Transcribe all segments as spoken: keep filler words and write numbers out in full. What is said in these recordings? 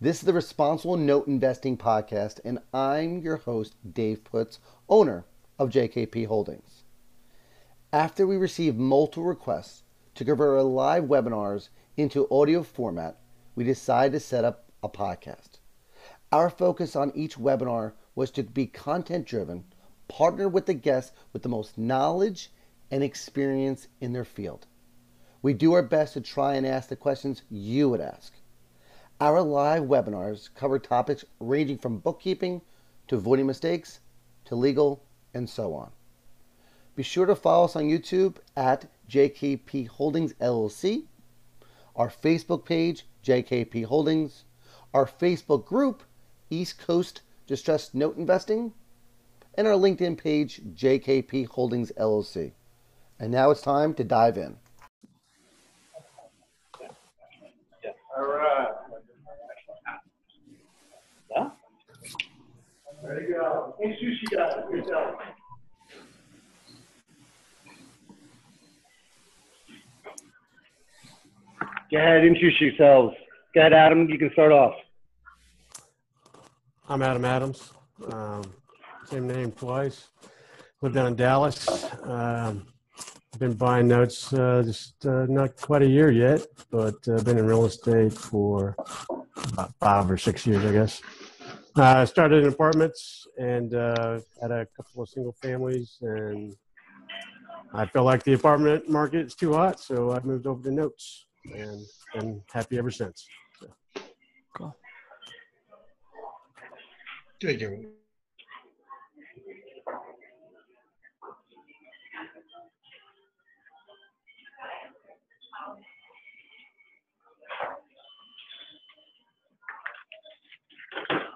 This is the Responsible Note Investing Podcast, and I'm your host, Dave Putz, owner of J K P Holdings. After we received multiple requests to convert our live webinars into audio format, we decided to set up a podcast. Our focus on each webinar was to be content-driven, partner with the guests with the most knowledge and experience in their field. We do our best to try and ask the questions you would ask. Our live webinars cover topics ranging from bookkeeping to avoiding mistakes to legal and so on. Be sure to follow us on YouTube at J K P Holdings L L C, our Facebook page, J K P Holdings, our Facebook group, East Coast Distressed Note Investing, and our LinkedIn page, J K P Holdings L L C. And now it's time to dive in. All right. Yeah. There you go. Introduce yourself. Go ahead, introduce yourselves. Go ahead, Adam. You can start off. I'm Adam Adams. Um, same name twice. Live down in Dallas. Um, Been buying notes uh, just uh, not quite a year yet, but I've uh, been in real estate for about five or six years, I guess. I uh, started in apartments and uh, had a couple of single families, and I felt like the apartment market is too hot, so I moved over to notes and been happy ever since. So. Cool. Thank you.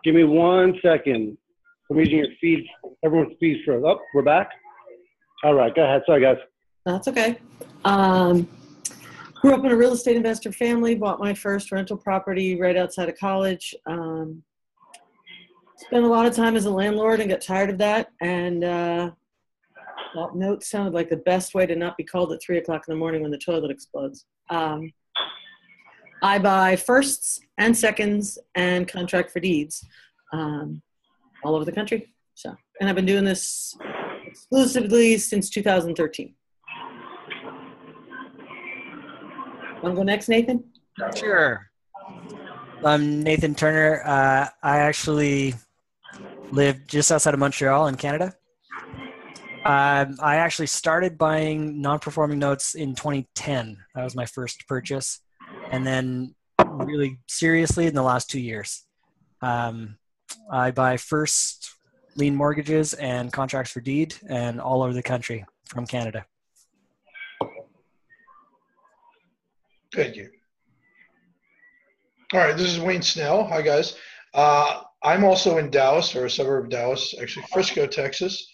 Give me one second. I'm using your feed. Everyone's feed froze. Oh, we're back. All right, go ahead. Sorry, guys. That's okay. Um, grew up in a real estate investor family. Bought my first rental property right outside of college. Um, spent a lot of time as a landlord and got tired of that. And uh, well, notes sounded like the best way to not be called at three o'clock in the morning when the toilet explodes. Um, I buy firsts and seconds and contract for deeds um, all over the country. So, and I've been doing this exclusively since two thousand thirteen. Want to go next, Nathan? Sure. I'm Nathan Turner. Uh, I actually live just outside of Montreal in Canada. Um, I actually started buying non-performing notes in twenty ten. That was my first purchase. And then really seriously in the last two years. Um, I buy first lien mortgages and contracts for deed and all over the country from Canada. Thank you. All right, this is Wayne Snell. Hi, guys. Uh, I'm also in Dallas, or a suburb of Dallas, actually Frisco, Texas.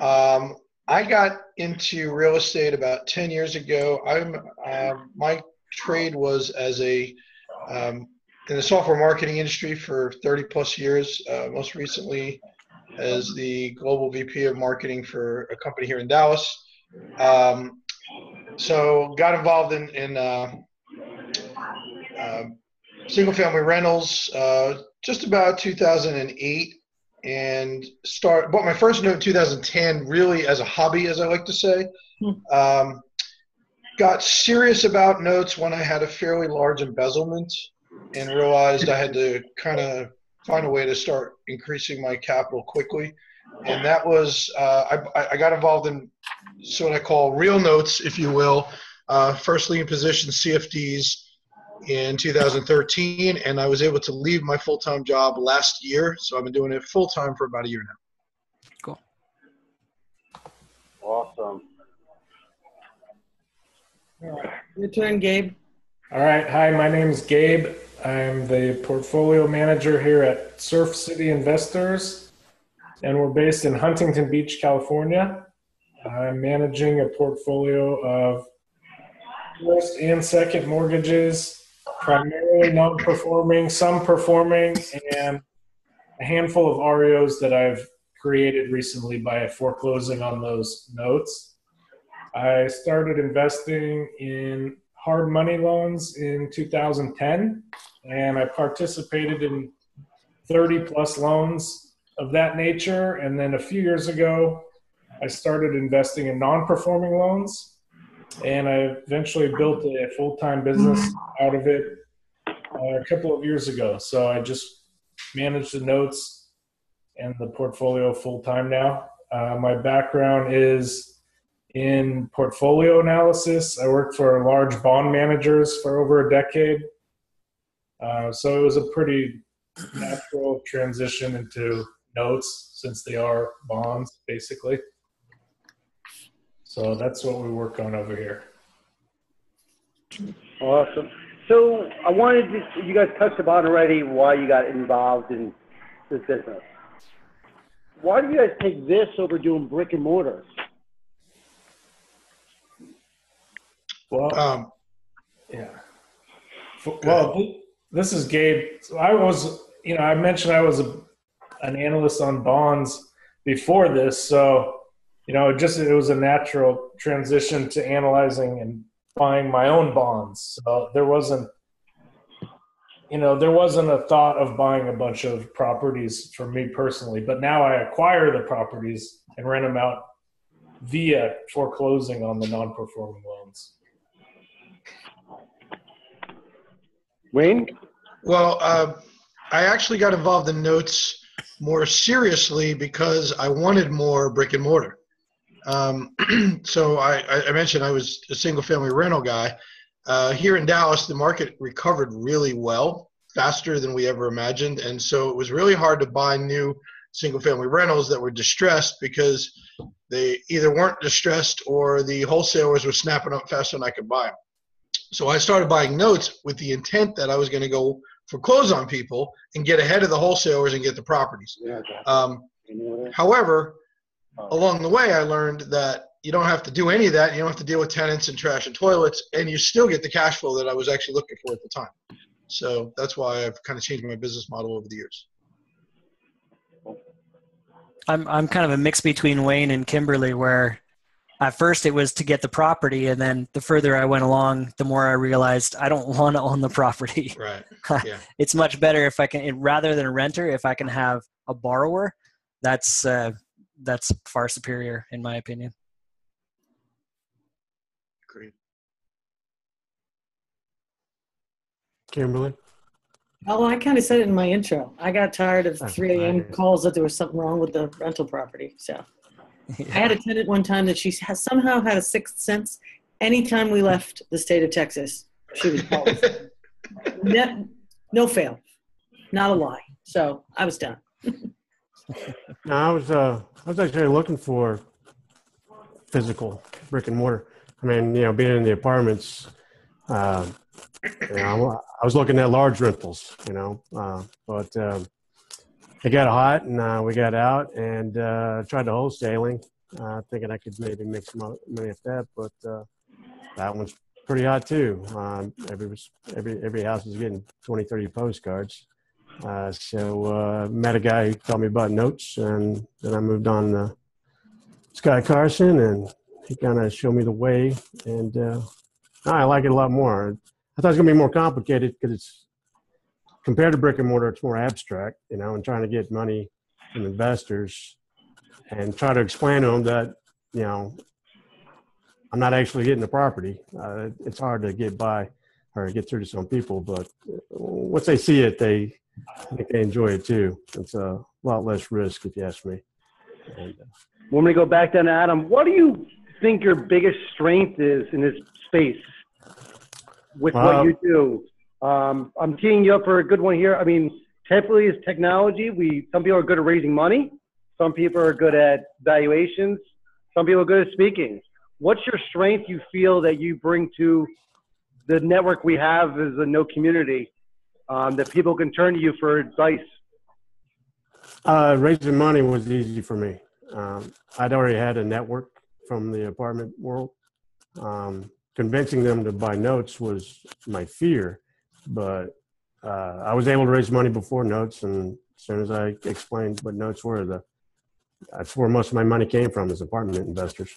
Um, I got into real estate about ten years ago. I'm uh, my trade was as a um, in the software marketing industry for thirty plus years, uh, most recently as the global V P of marketing for a company here in Dallas. Um, so got involved in, in uh, uh, single family rentals uh, just about two thousand eight, and start bought my first note in two thousand ten, really as a hobby, as I like to say. Um, Got serious about notes when I had a fairly large embezzlement and realized I had to kind of find a way to start increasing my capital quickly. And that was, uh, I, I got involved in so what I call real notes, if you will, uh, first lien position C F Ds in two thousand thirteen. And I was able to leave my full-time job last year. So I've been doing it full-time for about a year now. Cool. Awesome. Your turn, Gabe. All right. Hi, my name is Gabe. I'm the portfolio manager here at Surf City Investors, and we're based in Huntington Beach, California. I'm managing a portfolio of first and second mortgages, primarily non-performing, some performing, and a handful of R E Os that I've created recently by foreclosing on those notes. I started investing in hard money loans in two thousand ten, and I participated in thirty plus loans of that nature. And then a few years ago, I started investing in non-performing loans, and I eventually built a full-time business out of it uh, a couple of years ago. So I just manage the notes and the portfolio full-time now. Uh, my background is in portfolio analysis. I worked for large bond managers for over a decade. Uh, so it was a pretty natural transition into notes, since they are bonds, basically. So that's what we work on over here. Awesome. So I wanted to, you guys touched upon already why you got involved in this business. Why do you guys take this over doing brick and mortar? Well, um, yeah. Well, this is Gabe. So I was, you know, I mentioned I was a, an analyst on bonds before this, so you know, it just it was a natural transition to analyzing and buying my own bonds. So there wasn't, you know, there wasn't a thought of buying a bunch of properties for me personally. But now I acquire the properties and rent them out via foreclosing on the non-performing loans. Wayne? Well, uh, I actually got involved in notes more seriously because I wanted more brick and mortar. Um, so I, I mentioned I was a single family rental guy. Uh, here in Dallas, the market recovered really well, faster than we ever imagined. And so it was really hard to buy new single family rentals that were distressed because they either weren't distressed or the wholesalers were snapping up faster than I could buy them. So I started buying notes with the intent that I was going to go foreclose on people and get ahead of the wholesalers and get the properties. Um, however, along the way, I learned that you don't have to do any of that. You don't have to deal with tenants and trash and toilets, and you still get the cash flow that I was actually looking for at the time. So that's why I've kind of changed my business model over the years. I'm I'm kind of a mix between Wayne and Kimberly, where at first it was to get the property, and then the further I went along, the more I realized I don't want to own the property. Right. Yeah. It's much better if I can, rather than a renter, if I can have a borrower. That's uh, that's far superior, in my opinion. Great. Kimberly? Oh, I kind of said it in my intro. I got tired of three A M calls that there was something wrong with the rental property, so. Yeah. I had a tenant one time that she has somehow had a sixth sense. Anytime we left the state of Texas, she was always no, no fail, not a lie. So I was done. No, I was uh, I was actually looking for physical brick and mortar. I mean, you know, being in the apartments, uh, you know, I was looking at large rentals, you know, uh, but. Um, It got hot, and uh, we got out and uh, tried the wholesaling, uh, thinking I could maybe make some money off that. But uh, that one's pretty hot too. Um, every every every house is getting twenty, thirty postcards. Uh, so uh, met a guy who told me about notes, and then I moved on to Sky Carson, and he kind of showed me the way. And uh, I like it a lot more. I thought it was gonna be more complicated because it's. Compared to brick and mortar, it's more abstract, you know, and trying to get money from investors and try to explain to them that, you know, I'm not actually getting the property. Uh, it's hard to get by or get through to some people, but once they see it, they I think they enjoy it too. It's a lot less risk, if you ask me. And, uh, when we go back down to Adam, what do you think your biggest strength is in this space with what um, you do? Um, I'm teeing you up for a good one here. I mean, typically is technology. We some people are good at raising money. Some people are good at valuations. Some people are good at speaking. What's your strength you feel that you bring to the network we have as a no community um, that people can turn to you for advice? Uh, raising money was easy for me. Um, I'd already had a network from the apartment world. Um, convincing them to buy notes was my fear. But uh, I was able to raise money before notes, and as soon as I explained what notes were, the, that's where most of my money came from, is apartment investors.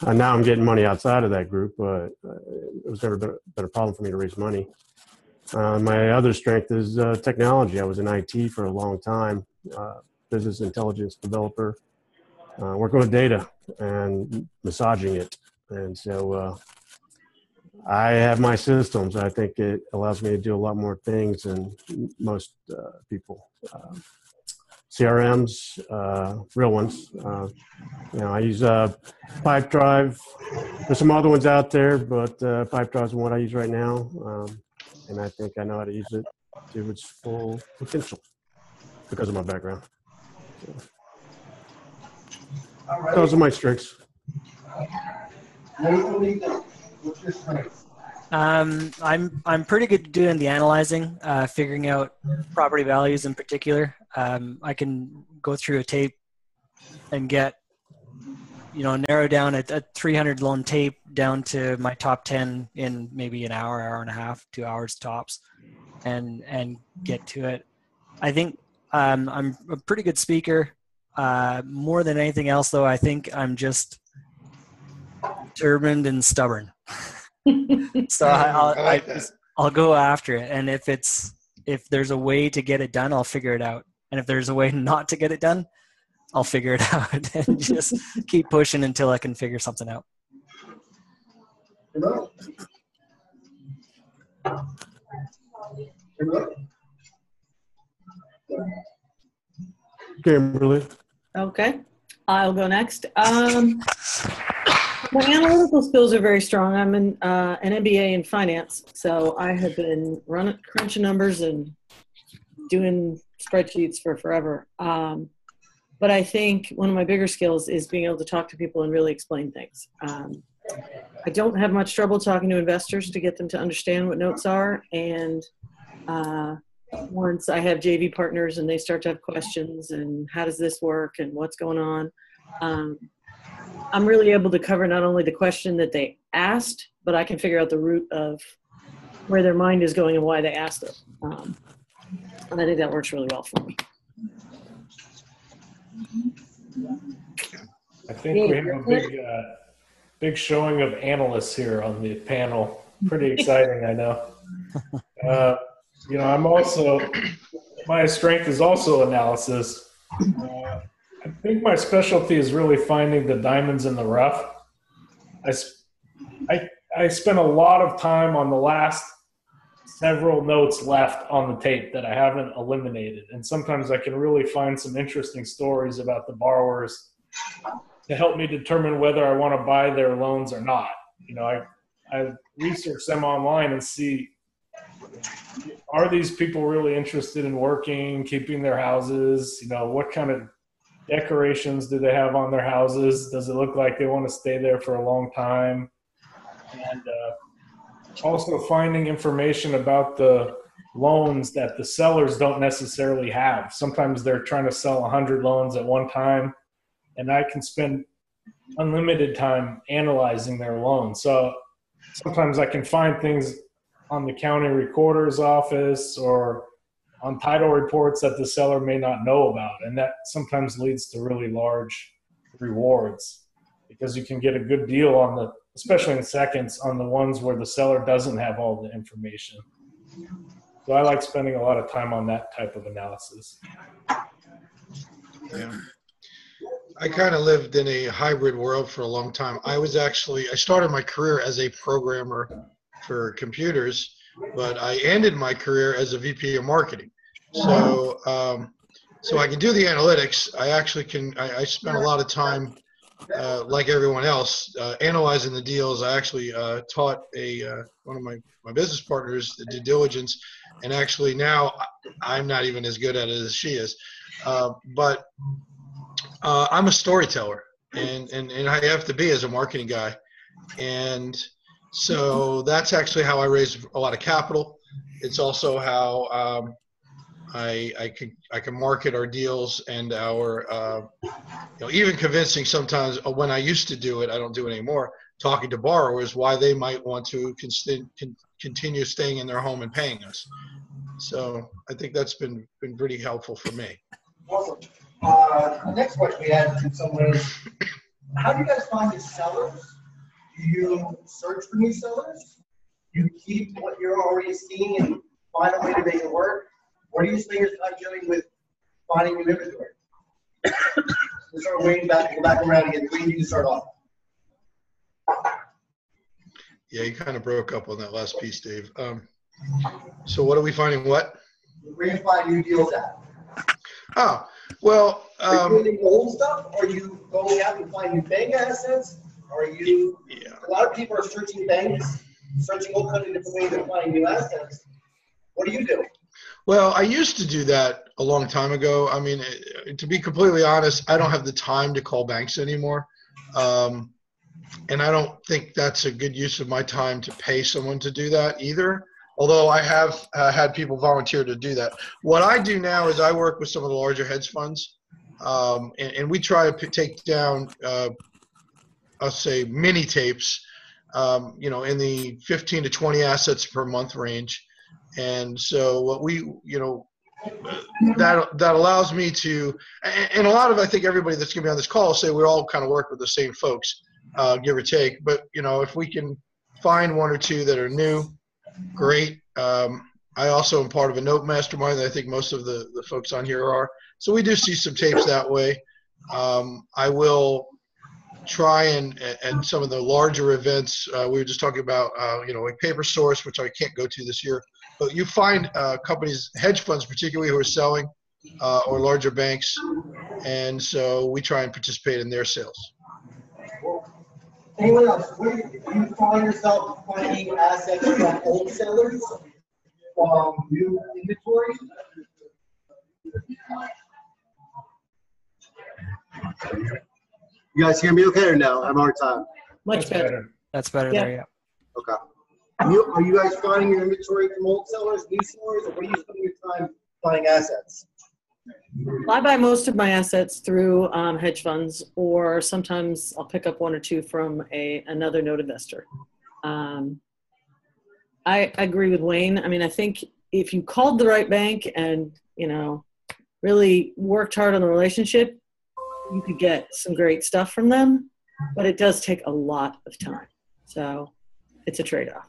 Uh, now I'm getting money outside of that group, but uh, it was never been a problem for me to raise money. Uh, my other strength is uh, technology. I was in I T for a long time, uh, business intelligence developer, uh, working with data and massaging it. And so uh, I have my systems. I think it allows me to do a lot more things than most uh, people. Uh, C R Ms, uh, real ones. Uh, you know, I use uh, PipeDrive. There's some other ones out there, but uh, PipeDrive is what I use right now. Um, and I think I know how to use it to its full potential because of my background. So, all right. Those are my strengths. What's your strengths? Um, I'm, I'm pretty good at doing the analyzing, uh, figuring out property values in particular. Um, I can go through a tape and get, you know, narrow down a, a three hundred loan tape down to my top ten in maybe an hour, hour and a half, two hours tops, and, and get to it. I think, um, I'm a pretty good speaker. Uh, more than anything else though, I think I'm just determined and stubborn. So I, I'll, I like I just, I'll go after it. And if it's, if there's a way to get it done, I'll figure it out. And if there's a way not to get it done, I'll figure it out and just keep pushing until I can figure something out. Hello? Hello? Kimberly. Okay, I'll go next. Um, my analytical skills are very strong. I'm an, uh, an M B A in finance, so I have been running, crunching numbers and doing spreadsheets for forever. Um, but I think one of my bigger skills is being able to talk to people and really explain things. Um, I don't have much trouble talking to investors to get them to understand what notes are. And uh, once I have J V partners and they start to have questions and how does this work and what's going on, um, I'm really able to cover not only the question that they asked, but I can figure out the root of where their mind is going and why they asked it. Um, and I think that works really well for me. I think we have a big, uh, big showing of analysts here on the panel. Pretty exciting, I know. Uh, you know, I'm also, my strength is also analysis. Uh, I think my specialty is really finding the diamonds in the rough. I, I, I spent a lot of time on the last several notes left on the tape that I haven't eliminated. And sometimes I can really find some interesting stories about the borrowers to help me determine whether I want to buy their loans or not. You know, I, I research them online and see, are these people really interested in working, keeping their houses? You know, what kind of decorations do they have on their houses? Does it look like they want to stay there for a long time? And uh, also finding information about the loans that the sellers don't necessarily have. Sometimes they're trying to sell a hundred loans at one time, and I can spend unlimited time analyzing their loans. So sometimes I can find things on the county recorder's office or on title reports that the seller may not know about. And that sometimes leads to really large rewards because you can get a good deal on the, especially in seconds, on the ones where the seller doesn't have all the information. So I like spending a lot of time on that type of analysis. Yeah. I kind of lived in a hybrid world for a long time. I was actually, I started my career as a programmer for computers, but I ended my career as a V P of marketing. So, um, so I can do the analytics. I actually can, I, I spent a lot of time, uh, like everyone else, uh, analyzing the deals. I actually uh, taught a, uh, one of my, my business partners the due diligence. And actually now I'm not even as good at it as she is. Uh, but uh, I'm a storyteller, and, and, and I have to be as a marketing guy. And so that's actually how I raise a lot of capital. It's also how um, I, I, can, I can market our deals and our, uh, you know, even convincing sometimes when I used to do it, I don't do it anymore, talking to borrowers why they might want to con con continue staying in their home and paying us. So I think that's been, been pretty helpful for me. Awesome. Uh, the next question we had in some ways, how do you guys find the sellers? Do you search for new sellers? Do you keep what you're already seeing and find a way to make it work. What do you spend your time doing with finding new inventory? We'll start waiting back, go back around again. Wayne, you can start off. Yeah, you kind of broke up on that last piece, Dave. Um, so what are we finding what? Where do you find new deals at? Oh, well. Um, are you doing old stuff? Are you going out and finding bank assets? Are you, yeah. A lot of people are searching banks, searching all kinds of different ways of finding new assets. What do you do? Well, I used to do that a long time ago. I mean, to be completely honest, I don't have the time to call banks anymore. Um, and I don't think that's a good use of my time to pay someone to do that either. Although I have uh, had people volunteer to do that. What I do now is I work with some of the larger hedge funds, um, and, and we try to take down, uh, I'll say, mini tapes, um, you know, in the fifteen to twenty assets per month range. And so what we, you know, that that allows me to, and a lot of, I think everybody that's going to be on this call say we all kind of work with the same folks, uh, give or take. But, you know, if we can find one or two that are new, great. Um, I also am part of a note mastermind that I think most of the, the folks on here are. So we do see some tapes that way. Um, I will try and at some of the larger events, uh, we were just talking about, uh, you know, like Paper Source, which I can't go to this year. But you find uh, companies, hedge funds particularly, who are selling uh, or larger banks. And so we try and participate in their sales. Anyone else? Where do you find yourself finding assets from old sellers, from new inventory? You guys hear me okay or no? I'm hard time. Much better. better. That's better yeah. there, yeah. Okay. Are you, are you guys finding your inventory from old sellers, new sellers, or what are you spending your time buying assets? Well, I buy most of my assets through um, hedge funds, or sometimes I'll pick up one or two from a another note investor. Um, I, I agree with Wayne. I mean, I think if you called the right bank and, you know, really worked hard on the relationship, you could get some great stuff from them, but it does take a lot of time. So it's a trade-off.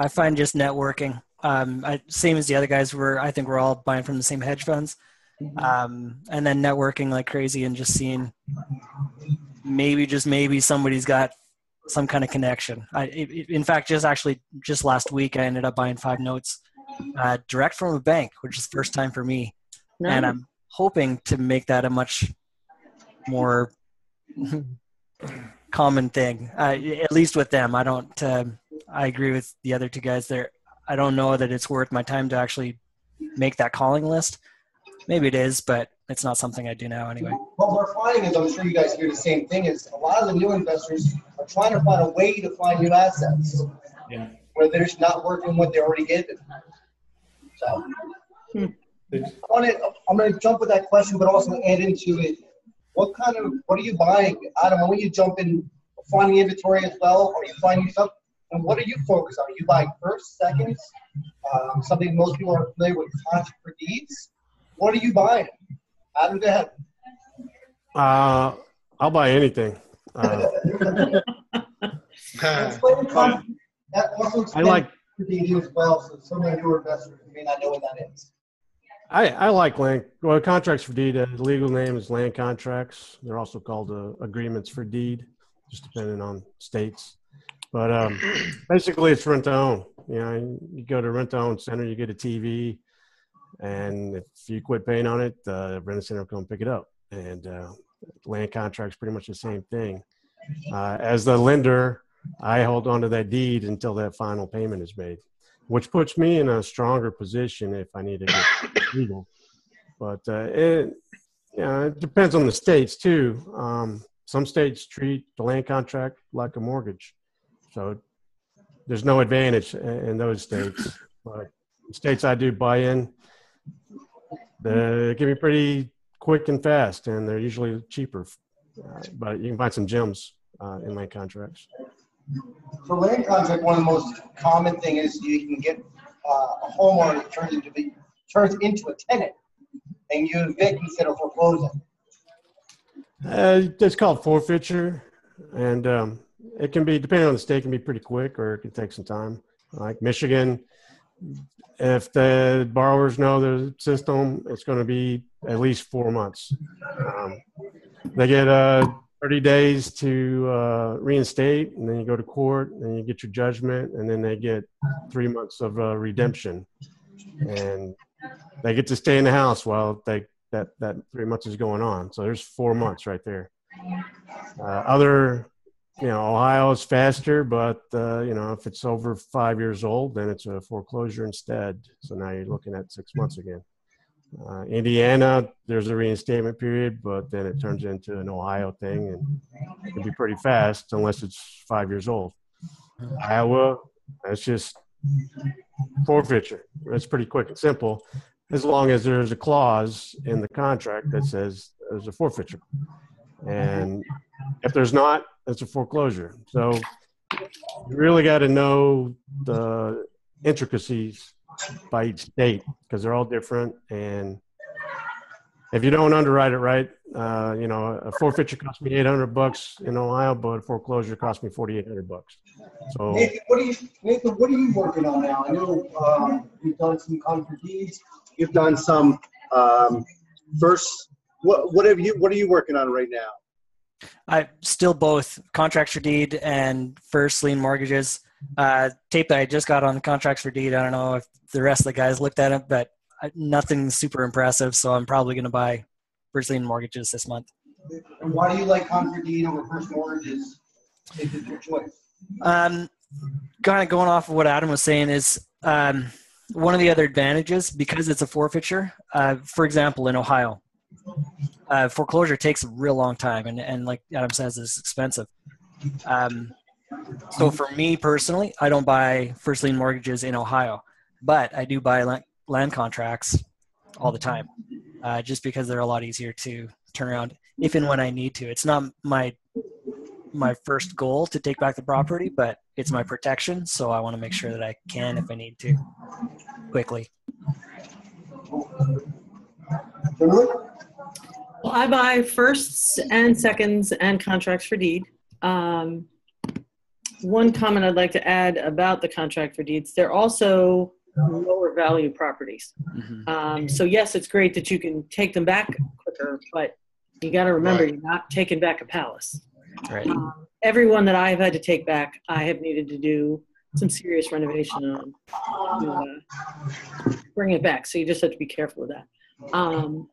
I find just networking. Um, I, same as the other guys, we're, I think we're all buying from the same hedge funds. Um, and then networking like crazy and just seeing maybe, just maybe somebody's got some kind of connection. I, it, in fact, just actually just last week, I ended up buying five notes uh, direct from a bank, which is the first time for me. Nice. And I'm hoping to make that a much more common thing, uh, at least with them. I don't, uh, I agree with the other two guys there. I don't know that it's worth my time to actually make that calling list. Maybe it is, but it's not something I do now anyway. What we're finding is, I'm sure you guys hear the same thing, is a lot of the new investors are trying to find a way to find new assets. Yeah. Where they're just not working what they already given. So hmm. I'm going to jump with that question, but also add into it. What kind of, what are you buying? Adam, I want you to jump in finding inventory as well. Are you finding something? And what are you focused on? Are you buying first, seconds, um, something most people are familiar with, cost per deeds? What are you buying? Adam, go ahead. Uh, I'll buy anything. Uh, uh, that also I like per deed as well, so some of your investors may not know what that is. I, I like land, well, contracts for deed. Uh, the legal name is land contracts. They're also called uh, agreements for deed, just depending on states. But um, basically, it's rent to own. You know, you go to rent to own center, you get a T V, and if you quit paying on it, uh, rent a center will come pick it up. And uh, land contracts, pretty much the same thing. Uh, as the lender, I hold on to that deed until that final payment is made, which puts me in a stronger position if I need to get legal. But uh, it, you know, it depends on the states too. Um, some states treat the land contract like a mortgage. So there's no advantage in those states, but the states I do buy in, they can be pretty quick and fast, and they're usually cheaper, uh, but you can find some gems uh, in land contracts. For land contract, one of the most common thing is you can get uh, a homeowner that turns into, the, turns into a tenant, and you evict instead of foreclosing. Uh, it's called forfeiture, and um, it can be, depending on the state, it can be pretty quick, or it can take some time. Like Michigan, If the borrowers know the system, it's going to be at least four months. Um, they get uh, thirty days to uh, reinstate, and then you go to court, and you get your judgment, and then they get three months of uh, redemption. And they get to stay in the house while they, that, that three months is going on. So there's four months right there. Uh, other, you know, Ohio is faster, but, uh, you know, if it's over five years old, then it's a foreclosure instead. So now you're looking at six months again. Uh, Indiana, there's a reinstatement period, but then it turns into an Ohio thing, and it can be pretty fast unless it's five years old. Iowa, that's just forfeiture. That's pretty quick and simple, as long as there's a clause in the contract that says there's a forfeiture. And if there's not, it's a foreclosure. So you really got to know the intricacies by each state, because they're all different. And if you don't underwrite it right, uh, you know, a forfeiture cost me eight hundred bucks in Ohio, but a foreclosure cost me forty-eight hundred bucks. So Nathan, what are you, Nathan, what are you working on now? I know um, you've done some contract deeds. You've done some um, first. What what have you? What are you working on right now? I still both contracts for deed and first lien mortgages. Uh, tape that I just got on the contracts for deed. I don't know if the rest of the guys looked at it, but nothing super impressive. So I'm probably going to buy first lien mortgages this month. And why do you like contract deed over first mortgages? Is it your choice? Um, kind of going off of what Adam was saying is um, one of the other advantages, because it's a forfeiture. Uh, for example, in Ohio, Uh, foreclosure takes a real long time, and, and like Adam says, it's expensive. Um, so for me personally, I don't buy first lien mortgages in Ohio, but I do buy land, land contracts all the time, uh, just because they're a lot easier to turn around if and when I need to. It's not my my first goal to take back the property, but it's my protection, so I want to make sure that I can, if I need to, quickly. Well, I buy firsts and seconds and contracts for deed. Um, one comment I'd like to add about the contract for deeds, they're also lower value properties. Mm-hmm. Um, so yes, it's great that you can take them back quicker, but you got to remember, right, you're not taking back a palace. Right. Um, everyone that I've had to take back, I have needed to do some serious renovation on to uh, bring it back. So you just have to be careful with that. Um,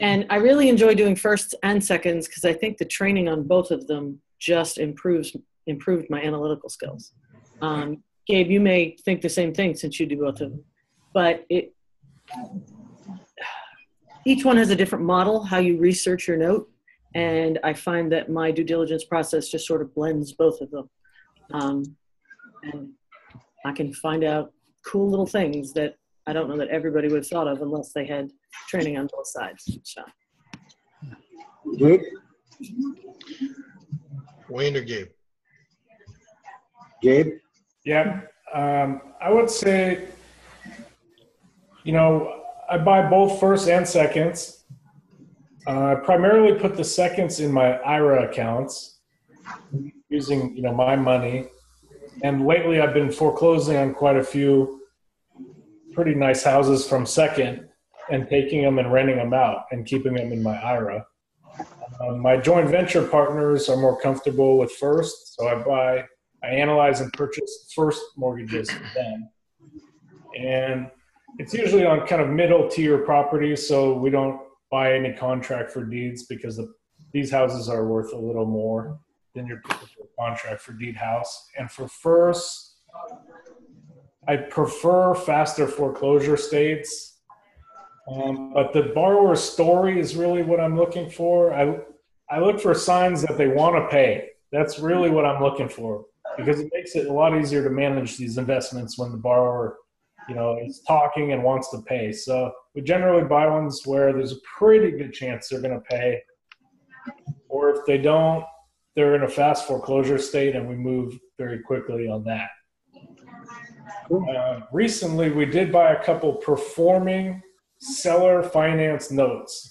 and I really enjoy doing firsts and seconds because I think the training on both of them just improves improved my analytical skills. Um, Gabe, you may think the same thing since you do both of them, but it each one has a different model, how you research your note, and I find that my due diligence process just sort of blends both of them. Um, and I can find out cool little things that I don't know that everybody would have thought of unless they had training on both sides. So. Gabe? Wayne or Gabe? Gabe? Yeah. Um, I would say, you know, I buy both firsts and seconds. Uh, I primarily put the seconds in my I R A accounts using, you know, my money. And lately I've been foreclosing on quite a few pretty nice houses from second and taking them and renting them out and keeping them in my I R A. Um, my joint venture partners are more comfortable with first, so I buy, I analyze and purchase first mortgages for them. And it's usually on kind of middle tier properties, so we don't buy any contract for deeds because the, these houses are worth a little more than your contract for deed house. And for first, I prefer faster foreclosure states, um, but the borrower's story is really what I'm looking for. I, I look for signs that they want to pay. That's really what I'm looking for, because it makes it a lot easier to manage these investments when the borrower, you know, is talking and wants to pay. So we generally buy ones where there's a pretty good chance they're going to pay, or if they don't, they're in a fast foreclosure state, and we move very quickly on that. Uh, recently, we did buy a couple performing seller finance notes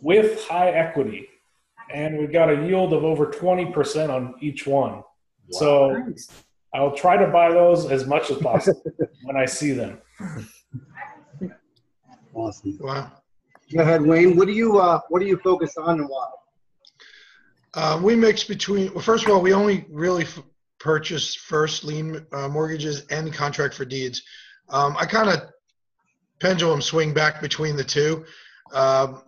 with high equity, and we got a yield of over twenty percent on each one. Wow. So I'll try to buy those as much as possible when I see them. Awesome. Wow. Go ahead, Wayne. What do you uh, what do you focus on and why? Uh, we mix between. Well, first of all, we only really f purchase first lien uh, mortgages and contract for deeds. Um, I kind of pendulum swing back between the two. Uh,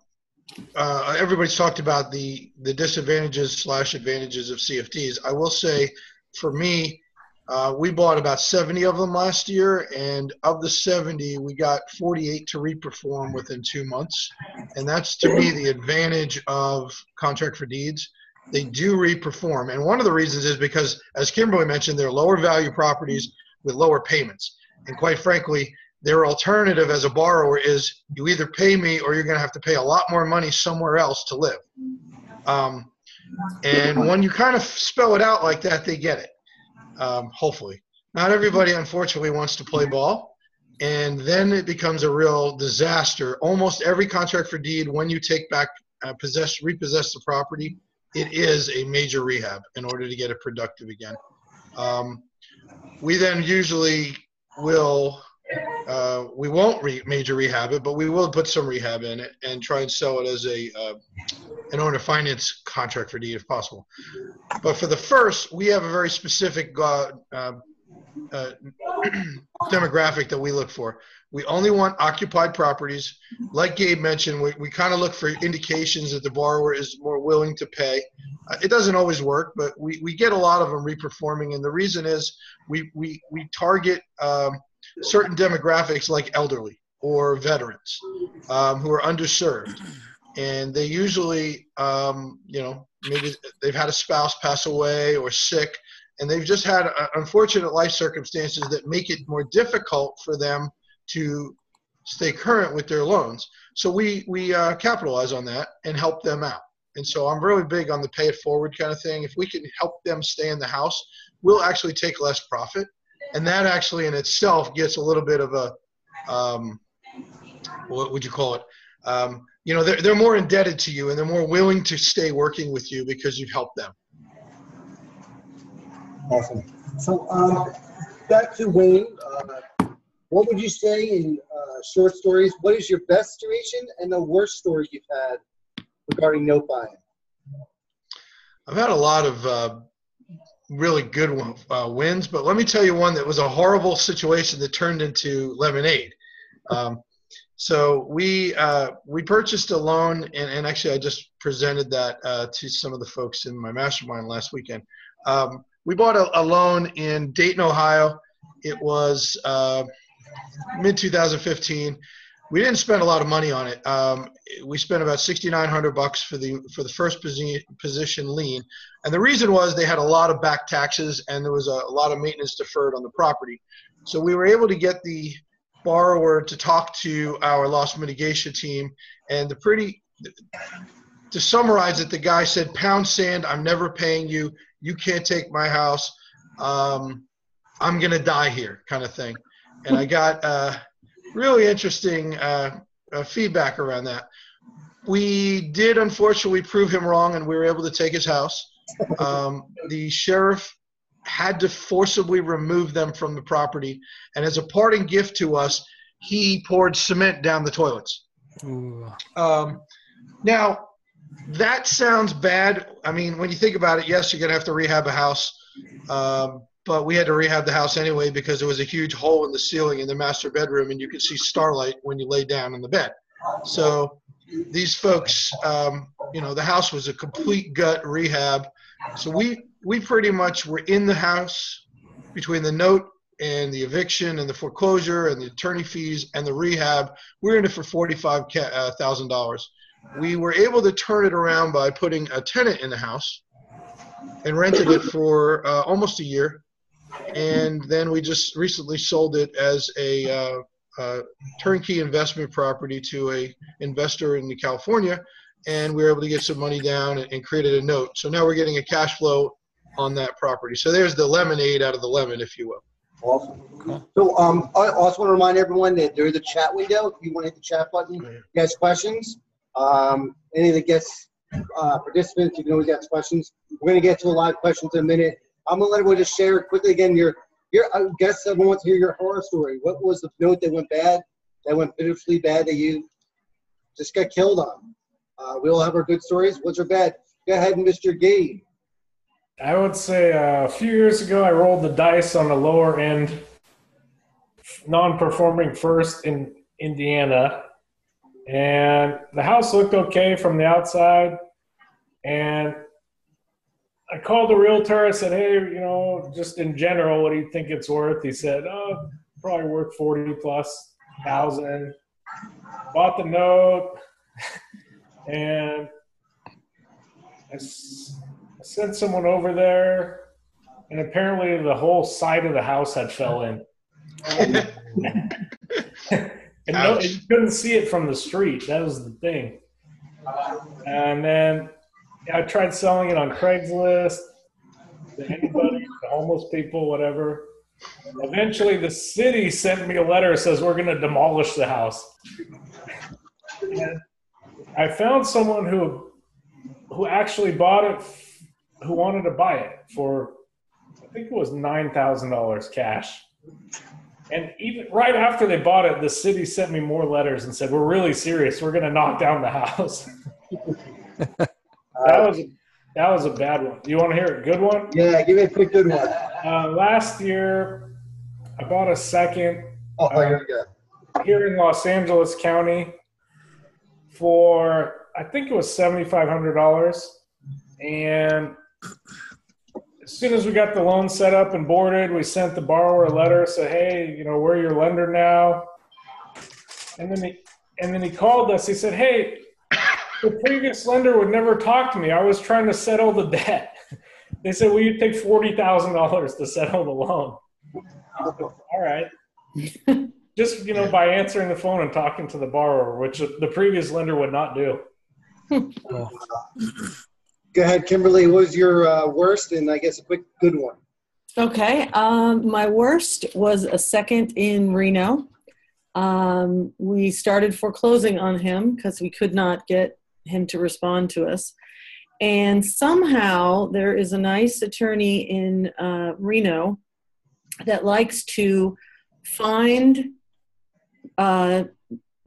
uh, everybody's talked about the the disadvantages slash advantages of C F Ds. I will say, for me, uh, we bought about seventy of them last year, and of the seventy, we got forty-eight to reperform within two months, and that's to me the advantage of contract for deeds. They do reperform, and one of the reasons is because, as Kimberly mentioned, they're lower value properties with lower payments, and quite frankly, their alternative as a borrower is you either pay me or you're going to have to pay a lot more money somewhere else to live. Um, and when you kind of spell it out like that, they get it. Um, hopefully. Not everybody, unfortunately, wants to play ball, and then it becomes a real disaster. Almost every contract for deed, when you take back, uh, possess, repossess the property, it is a major rehab in order to get it productive again. Um, we then usually will, uh, we won't re major rehab it, but we will put some rehab in it and try and sell it as a uh, an owner finance contract for deed if possible. But for the first, we have a very specific uh, uh, uh, demographic that we look for. We only want occupied properties. Like Gabe mentioned, we, we kind of look for indications that the borrower is more willing to pay. Uh, it doesn't always work, but we, we get a lot of them reperforming, and the reason is we, we, we target um, certain demographics like elderly or veterans um, who are underserved. And they usually, um, you know, maybe they've had a spouse pass away or sick, and they've just had uh, unfortunate life circumstances that make it more difficult for them to stay current with their loans. So we, we uh, capitalize on that and help them out. And so I'm really big on the pay it forward kind of thing. If we can help them stay in the house, we'll actually take less profit. And that actually in itself gets a little bit of a, um, what would you call it? Um, you know, they're, they're more indebted to you, and they're more willing to stay working with you because you've helped them. Awesome. So um, back to Wayne, uh, what would you say in uh, short stories, what is your best situation and the worst story you've had regarding note buying? I've had a lot of uh, really good one, uh, wins, but let me tell you one that was a horrible situation that turned into lemonade. Um, So we uh, we purchased a loan, and, and actually I just presented that uh, to some of the folks in my mastermind last weekend. Um, we bought a, a loan in Dayton, Ohio. It was uh, mid two thousand fifteen. We didn't spend a lot of money on it. Um, we spent about sixty-nine hundred bucks for the for the first posi position lien, and the reason was they had a lot of back taxes, and there was a, a lot of maintenance deferred on the property. So we were able to get the borrower to talk to our loss mitigation team, and the pretty to summarize it, the guy said, pound sand, I'm never paying you, you can't take my house, um, I'm gonna die here, kind of thing. And I got uh, really interesting uh, uh, feedback around that. We did unfortunately prove him wrong, and we were able to take his house. Um, the sheriff had to forcibly remove them from the property, and as a parting gift to us, he poured cement down the toilets. Um, now, that sounds bad. I mean, when you think about it, yes, you're going to have to rehab a house, um, but we had to rehab the house anyway because there was a huge hole in the ceiling in the master bedroom, and you could see starlight when you lay down on the bed. So these folks, um, you know, the house was a complete gut rehab. So we we pretty much were in the house between the note and the eviction and the foreclosure and the attorney fees and the rehab. We were in it for forty-five thousand dollars. We were able to turn it around by putting a tenant in the house and rented it for uh, almost a year. And then we just recently sold it as a uh, uh, turnkey investment property to a investor in California. And we were able to get some money down and, and created a note. So now we're getting a cash flow on that property. So there's the lemonade out of the lemon, if you will. Awesome. Cool. So um, I also want to remind everyone that there's a chat window. If you want to hit the chat button, you guys questions. Um, any of the guests, uh, participants, you can always ask questions. We're going to get to the live questions in a minute. I'm gonna let everyone just share quickly again. Your, your, I guess everyone wants to hear your horror story. What was the note that went bad, that went pitifully bad that you just got killed on? Uh, we all have our good stories. What's your bad? Go ahead, Mister Gabe. I would say uh, a few years ago, I rolled the dice on the lower end, non-performing first in Indiana, and the house looked okay from the outside. And I called the realtor. I said, "Hey, you know, just in general, what do you think it's worth?" He said, "Oh, probably worth forty plus thousand." Bought the note, and I sent someone over there, and apparently the whole side of the house had fell in. And no, you couldn't see it from the street. That was the thing. Uh, and then I tried selling it on Craigslist to anybody, to homeless people, whatever. Eventually, the city sent me a letter that says, "We're going to demolish the house." And I found someone who who actually bought it, who wanted to buy it for, I think it was nine thousand dollars cash. And even right after they bought it, the city sent me more letters and said, "We're really serious. We're going to knock down the house." That was, that was a bad one. You want to hear a good one? Yeah, give me a quick good one. Uh, last year, I bought a second oh, uh, here, we go. here in Los Angeles County for, I think it was seven thousand five hundred dollars. And as soon as we got the loan set up and boarded, we sent the borrower a letter, said, "Hey, you know, we're your lender now." And then he, and then he called us. He said, "Hey, the previous lender would never talk to me. I was trying to settle the debt." They said, "Well, you take forty thousand dollars to settle the loan." All right. Just, you know, by answering the phone and talking to the borrower, which the previous lender would not do. Go ahead, Kimberly. What was your uh, worst and, I guess, a quick good one? Okay. Um, my worst was a second in Reno. Um, we started foreclosing on him because we could not get him to respond to us. And somehow there is a nice attorney in uh, Reno that likes to find uh,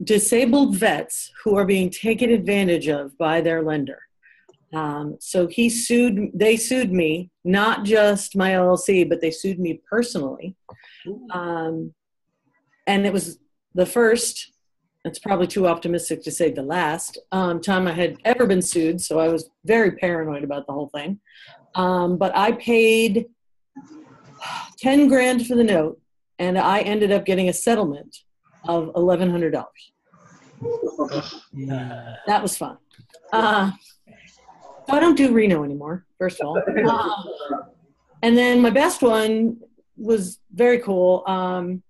disabled vets who are being taken advantage of by their lender. Um, so he sued, they sued me, not just my L L C, but they sued me personally. Um, and it was the first, it's probably too optimistic to say the last, um, time I had ever been sued, so I was very paranoid about the whole thing. Um, but I paid ten grand for the note, and I ended up getting a settlement of eleven hundred dollars. Nah. That was fun. Uh, so I don't do Reno anymore, first of all. Uh, and then my best one was very cool. Um,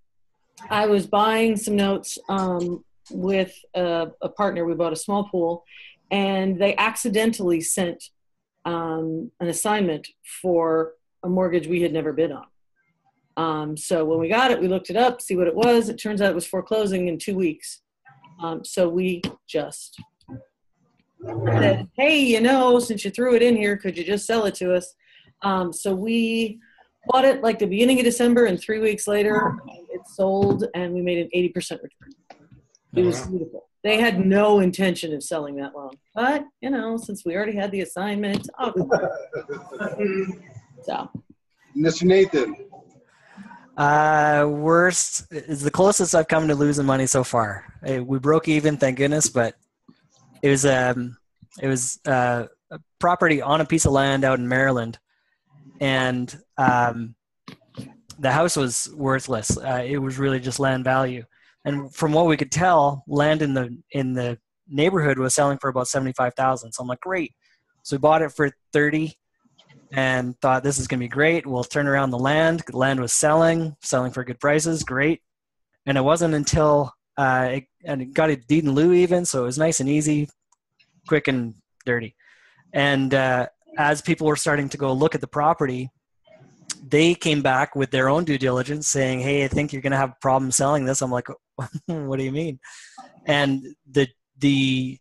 I was buying some notes um, with a, a partner. We bought a small pool, and they accidentally sent um, an assignment for a mortgage we had never bid on. Um, so when we got it, we looked it up, see what it was. It turns out it was foreclosing in two weeks. Um, so we just said, "Hey, you know, since you threw it in here, could you just sell it to us?" Um, so we bought it like the beginning of December, and three weeks later, it sold, and we made an eighty percent return. It was beautiful. They had no intention of selling that loan, but you know, since we already had the assignment, oh, so. Mister Nathan, uh, worst is the closest I've come to losing money so far. We broke even, thank goodness, but it was um, it was uh, a property on a piece of land out in Maryland. And um, the house was worthless. Uh, it was really just land value. And from what we could tell, land in the in the neighborhood was selling for about seventy-five thousand dollars. So I'm like, great. So we bought it for thirty thousand dollars and thought, this is going to be great. We'll turn around the land. The land was selling, selling for good prices. Great. And it wasn't until uh, it, and it got a deed in lieu even. So it was nice and easy, quick and dirty. And uh, as people were starting to go look at the property, they came back with their own due diligence saying, "Hey, I think you're going to have a problem selling this." I'm like, "What do you mean?" And the the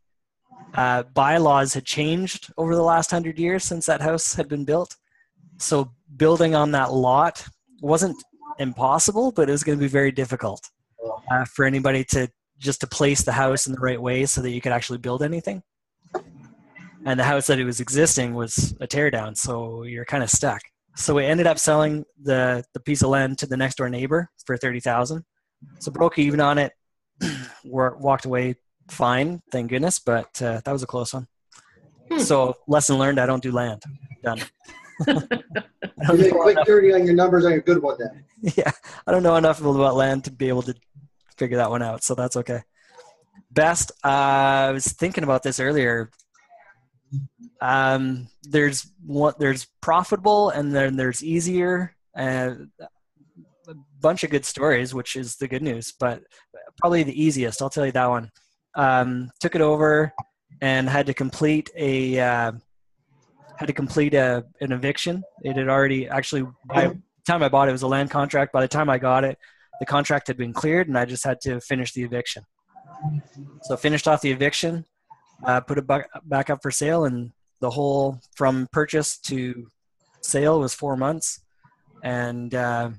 uh, bylaws had changed over the last hundred years since that house had been built. So building on that lot wasn't impossible, but it was going to be very difficult uh, for anybody to just to place the house in the right way so that you could actually build anything. And the house that it was existing was a teardown, so you're kind of stuck. So we ended up selling the, the piece of land to the next door neighbor for thirty thousand dollars. So broke even on it, walked away fine, thank goodness, but uh, that was a close one. Hmm. So lesson learned, I don't do land. Done. You did quick dirty on your numbers on your good one then. Yeah, I don't know enough about land to be able to figure that one out, so that's okay. Best, uh, I was thinking about this earlier. Um, there's what there's profitable and then there's easier, and a bunch of good stories, which is the good news, but probably the easiest, I'll tell you that one. Um, took it over and had to complete a, uh, had to complete a, an eviction. It had already actually, by the time I bought it, it was a land contract. By the time I got it, the contract had been cleared and I just had to finish the eviction. So finished off the eviction, uh, put it back up for sale, and the whole from purchase to sale was four months. And, uh,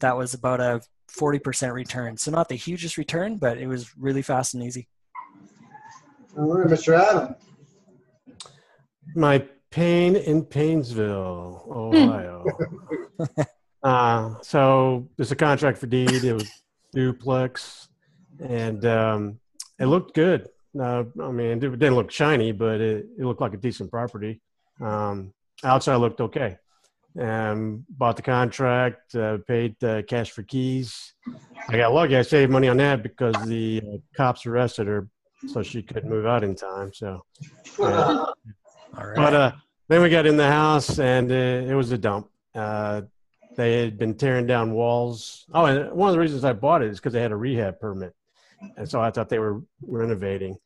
that was about a forty percent return. So not the hugest return, but it was really fast and easy. All right, Mister Adam. My pain in Painesville, Ohio. uh, so there's a contract for deed. It was duplex, and um, it looked good. Uh, I mean, it didn't look shiny, but it, it looked like a decent property. Um, outside looked okay. Um, bought the contract, uh, paid uh, cash for keys. I got lucky. I saved money on that because the uh, cops arrested her, so she couldn't move out in time. So, yeah. All right. But uh, then we got in the house, and uh, it was a dump. Uh, they had been tearing down walls. Oh, and one of the reasons I bought it is because they had a rehab permit, and so I thought they were renovating,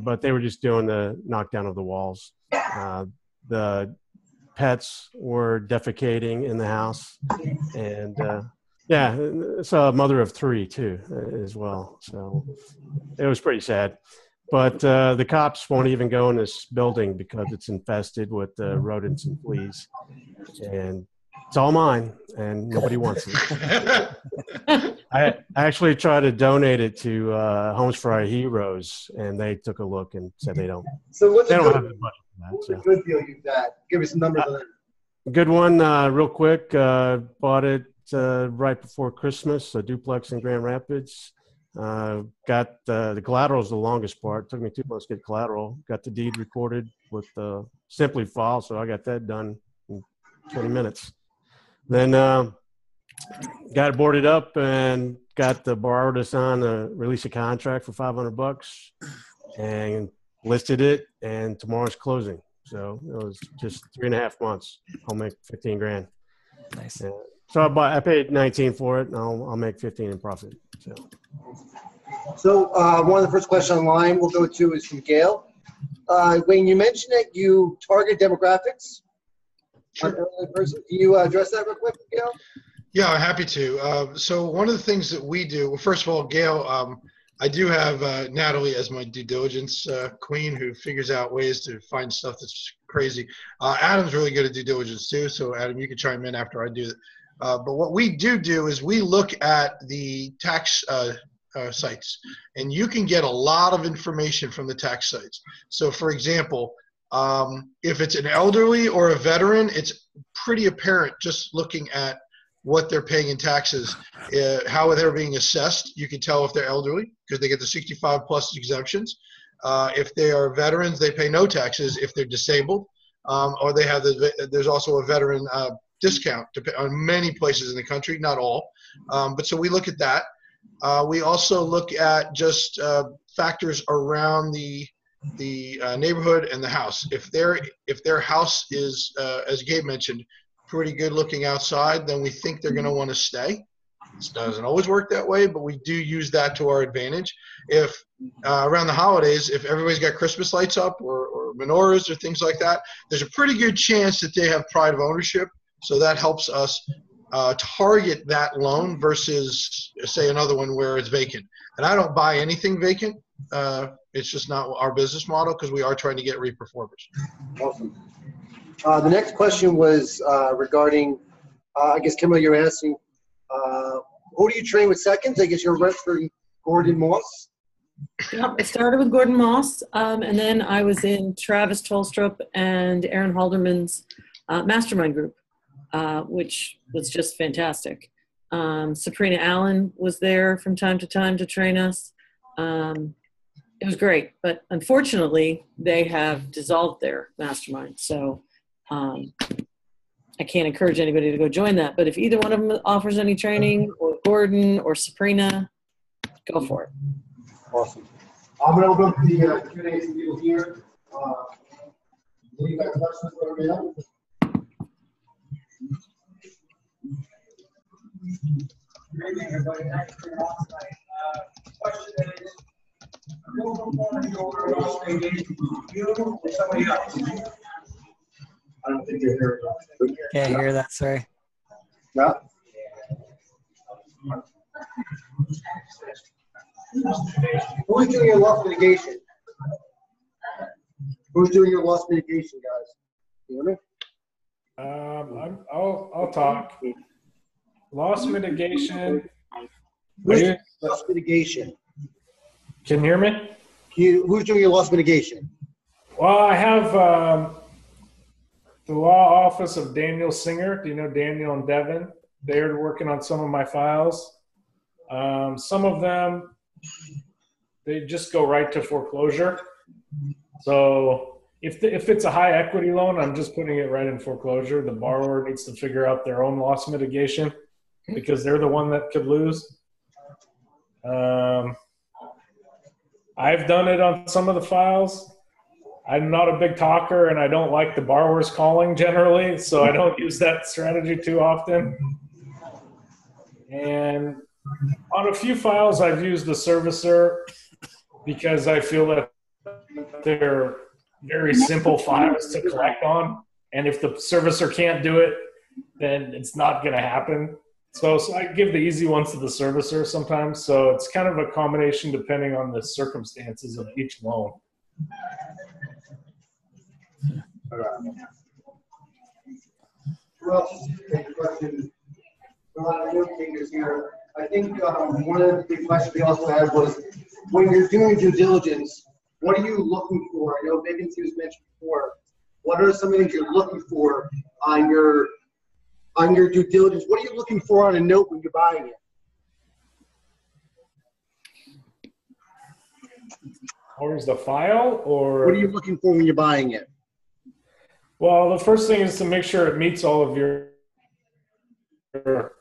but they were just doing the knockdown of the walls. Uh, the pets were defecating in the house, and uh, yeah, it's a mother of three too as well. So it was pretty sad. But uh, the cops won't even go in this building because it's infested with uh, rodents and fleas, and it's all mine, and nobody wants it. I actually tried to donate it to uh, Homes for Our Heroes, and they took a look and said they don't. So what's they don't good, have the money for that, what's so. A good deal you got? Give me some numbers on uh, that. Good one, uh, real quick. Uh, bought it uh, right before Christmas, a duplex in Grand Rapids. Uh, got uh, the collateral is the longest part. It took me two months to get collateral. Got the deed recorded with uh, Simply File, so I got that done in twenty minutes. Then uh, got it boarded up and got the borrower to sign a release of contract for five hundred bucks, and listed it. And tomorrow's closing, so it was just three and a half months. I'll make fifteen grand. Nice. Uh, So I, bought, I paid nineteen for it, and I'll, I'll make fifteen in profit. So, so uh, one of the first questions online we'll go to is from Gail. Uh, Wayne, you mentioned that you target demographics. Sure. Person. Can you uh, address that real quick, Gail? Yeah, happy to. Uh, so one of the things that we do, well, first of all, Gail, um, I do have uh, Natalie as my due diligence uh, queen, who figures out ways to find stuff that's crazy. Uh, Adam's really good at due diligence too, so Adam, you can chime in after I do that. Uh, but what we do do is we look at the tax uh, uh, sites, and you can get a lot of information from the tax sites. So, for example, um, if it's an elderly or a veteran, it's pretty apparent just looking at what they're paying in taxes, uh, how they're being assessed. You can tell if they're elderly because they get the sixty-five plus exemptions. Uh, if they are veterans, they pay no taxes. If they're disabled, um, or they have the, there's also a veteran uh, discount on many places in the country, not all. Um, but so we look at that. Uh, we also look at just uh, factors around the the uh, neighborhood and the house. If their if their house is, uh, as Gabe mentioned, pretty good looking outside, then we think they're going to want to stay. It doesn't always work that way, but we do use that to our advantage. If uh, around the holidays, if everybody's got Christmas lights up or, or menorahs or things like that, there's a pretty good chance that they have pride of ownership. So that helps us uh, target that loan versus, say, another one where it's vacant. And I don't buy anything vacant. Uh, it's just not our business model because we are trying to get reperformers. Awesome. Uh, the next question was uh, regarding uh, I guess, Kimberly, you're asking, uh, who do you train with seconds? I guess you're referring Gordon Moss. Yep, I started with Gordon Moss, um, and then I was in Travis Tolstrup and Aaron Halderman's uh, mastermind group, uh, which was just fantastic. Um, Sabrina Allen was there from time to time to train us. Um, it was great, but unfortunately, they have dissolved their mastermind, so um, I can't encourage anybody to go join that, but if either one of them offers any training, or Gordon or Sabrina, go for it. Awesome. I'm going to open up the uh, Q and A to people here. Uh, do you have questions for everybody else? Good evening, everybody. Thanks for your time tonight. Uh, the question is, who would want to go over real estate agent? You or somebody else? I don't think you're here. Can't yeah. hear that, sorry. No? Who's doing your loss mitigation? Who's doing your loss mitigation, guys? You hear me? Um, I'm, I'll I'll talk. Loss mitigation. Who's doing loss mitigation? Can you hear me? You, who's doing your loss mitigation? Well, I have um, the law office of Daniel Singer. Do you know Daniel and Devin? They're working on some of my files. Um, some of them. They just go right to foreclosure. So if the, if it's a high equity loan, I'm just putting it right in foreclosure. The borrower needs to figure out their own loss mitigation because they're the one that could lose. Um, I've done it on some of the files. I'm not a big talker and I don't like the borrowers calling generally, so I don't use that strategy too often. And on a few files, I've used the servicer because I feel that they're very simple files to collect on. And if the servicer can't do it, then it's not going to happen. So, so I give the easy ones to the servicer sometimes. So it's kind of a combination depending on the circumstances of each loan. I think um, one of the big questions we also had was, when you're doing due diligence, what are you looking for? I know vacancy was mentioned before. What are some things you're looking for on your on your due diligence? What are you looking for on a note when you're buying it? Or is the file, or what are you looking for when you're buying it? Well, the first thing is to make sure it meets all of your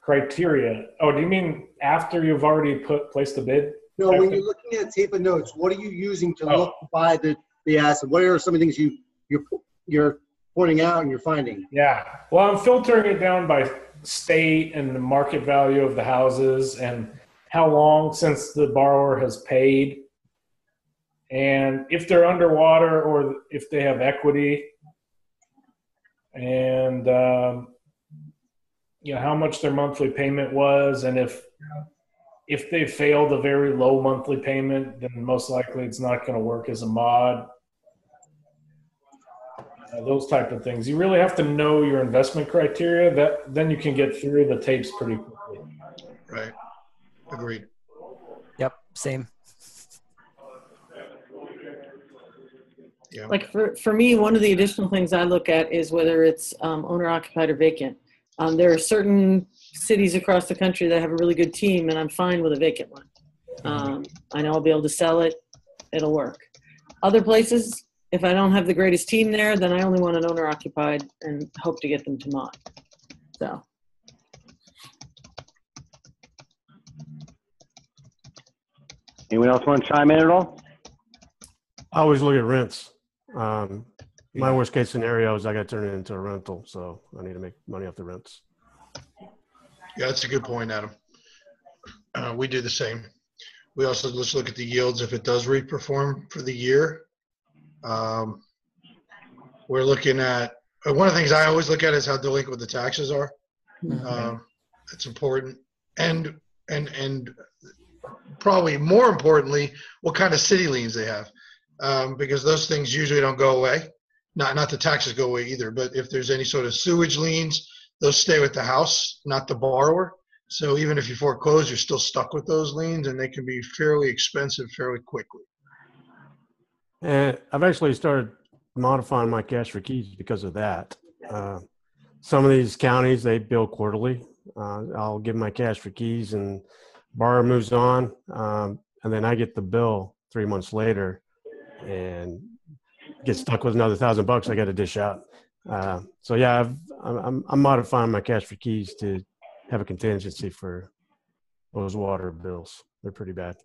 criteria. Oh, do you mean after you've already put placed the bid? No, when you're looking at a tape of notes, what are you using to oh. look to buy the, the asset? What are some of the things you, you're, you're pointing out and you're finding? Yeah, well, I'm filtering it down by state and the market value of the houses and how long since the borrower has paid. And if they're underwater or if they have equity. And um, you know, how much their monthly payment was, and if if they failed a very low monthly payment, then most likely it's not going to work as a mod. Uh, those type of things. You really have to know your investment criteria. That then you can get through the tapes pretty quickly. Right. Agreed. Yep. Same. Yeah. Like for for me, one of the additional things I look at is whether it's um, owner occupied or vacant. Um, there are certain cities across the country that have a really good team, and I'm fine with a vacant one. Um, I know I'll be able to sell it. It'll work. Other places, if I don't have the greatest team there, then I only want an owner-occupied and hope to get them to mod. So. Anyone else want to chime in at all? I always look at rents. Um, My worst case scenario is I got to turn it into a rental, so I need to make money off the rents. Yeah, that's a good point, Adam. Uh, we do the same. We also just look at the yields. If it does reperform for the year, um, we're looking at uh, one of the things I always look at is how delinquent the taxes are. Mm-hmm. Um, that's important, and and and probably more importantly, what kind of city liens they have, um, because those things usually don't go away. Not, not the taxes go away either, but if there's any sort of sewage liens, those stay with the house, not the borrower. So even if you foreclose, you're still stuck with those liens, and they can be fairly expensive fairly quickly. Uh, I've actually started modifying my cash for keys because of that. Uh, some of these counties, they bill quarterly. Uh, I'll give my cash for keys and borrower moves on. Um, and then I get the bill three months later and get stuck with another thousand bucks I got to dish out. Uh, so yeah, I've, I'm, I'm modifying my cash for keys to have a contingency for those water bills. They're pretty bad.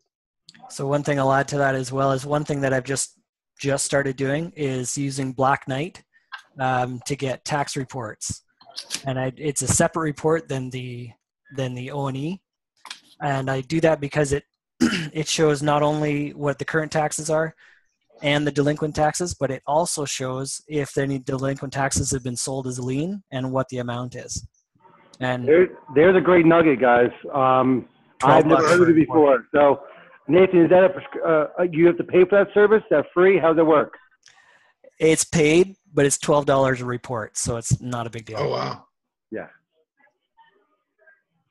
So one thing I'll add to that as well is one thing that I've just, just started doing is using Black Knight um, to get tax reports. And I, it's a separate report than the, than the O and E. And I do that because it, it shows not only what the current taxes are and the delinquent taxes, but it also shows if any delinquent taxes have been sold as a lien and what the amount is. And there, there's a great nugget, guys. Um, I've never heard of it before. So Nathan, is that a, uh, you have to pay for that service? Is that free? How does it work? It's paid, but it's twelve dollars a report. So it's not a big deal. Oh, wow. Yeah.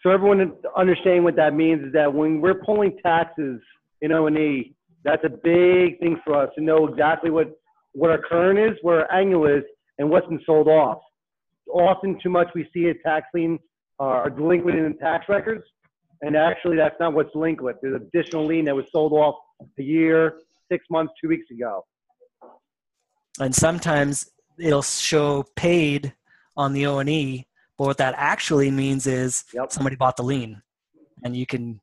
So everyone understanding what that means is that when we're pulling taxes in O and E, that's a big thing for us to know exactly what, what our current is, what our annual is, and what's been sold off. Often too much we see a tax lien uh, or delinquent in the tax records, and actually that's not what's delinquent. There's an additional lien that was sold off a year, six months, two weeks ago. And sometimes it'll show paid on the O and E, but what that actually means is yep. somebody bought the lien, and you can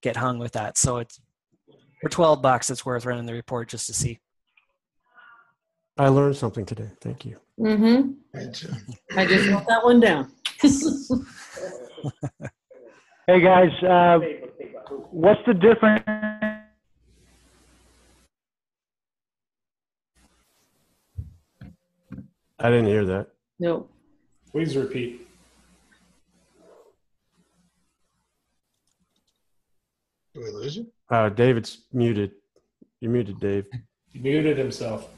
get hung with that. So it's for twelve bucks, it's worth running the report just to see. I learned something today. Thank you. Mm-hmm. I just wrote that one down. Hey guys, uh, what's the difference? I didn't hear that. No. Please repeat. Do we lose you? Uh, David's muted. You're muted, Dave. He muted himself.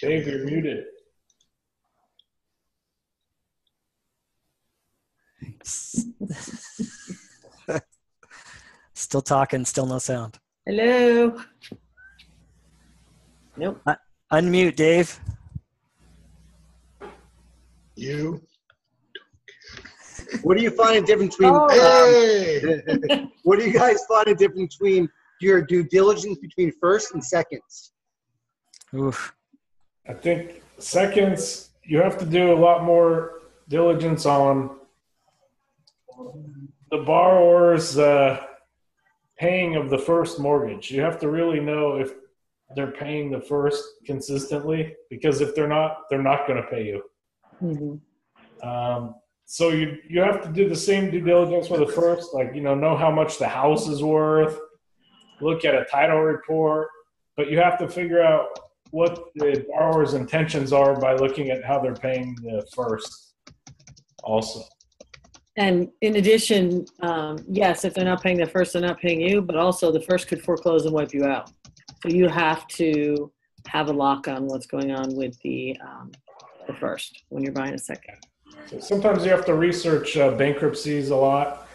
Dave, you're muted. Still talking, still no sound. Hello. Nope. Uh, unmute, Dave. You. What do you find a difference between? Oh, um, hey. What do you guys find a difference between your due diligence between first and seconds? Oof. I think seconds, you have to do a lot more diligence on the borrower's uh, paying of the first mortgage. You have to really know if they're paying the first consistently, because if they're not, they're not going to pay you. Mm-hmm. um, so you, you have to do the same due diligence for the first, like, you know, know how much the house is worth, look at a title report, but you have to figure out what the borrower's intentions are by looking at how they're paying the first also. And in addition, um, yes, if they're not paying the first, they're not paying you, but also the first could foreclose and wipe you out. So you have to have a lock on what's going on with the, um, the first when you're buying a second. So sometimes you have to research uh, bankruptcies a lot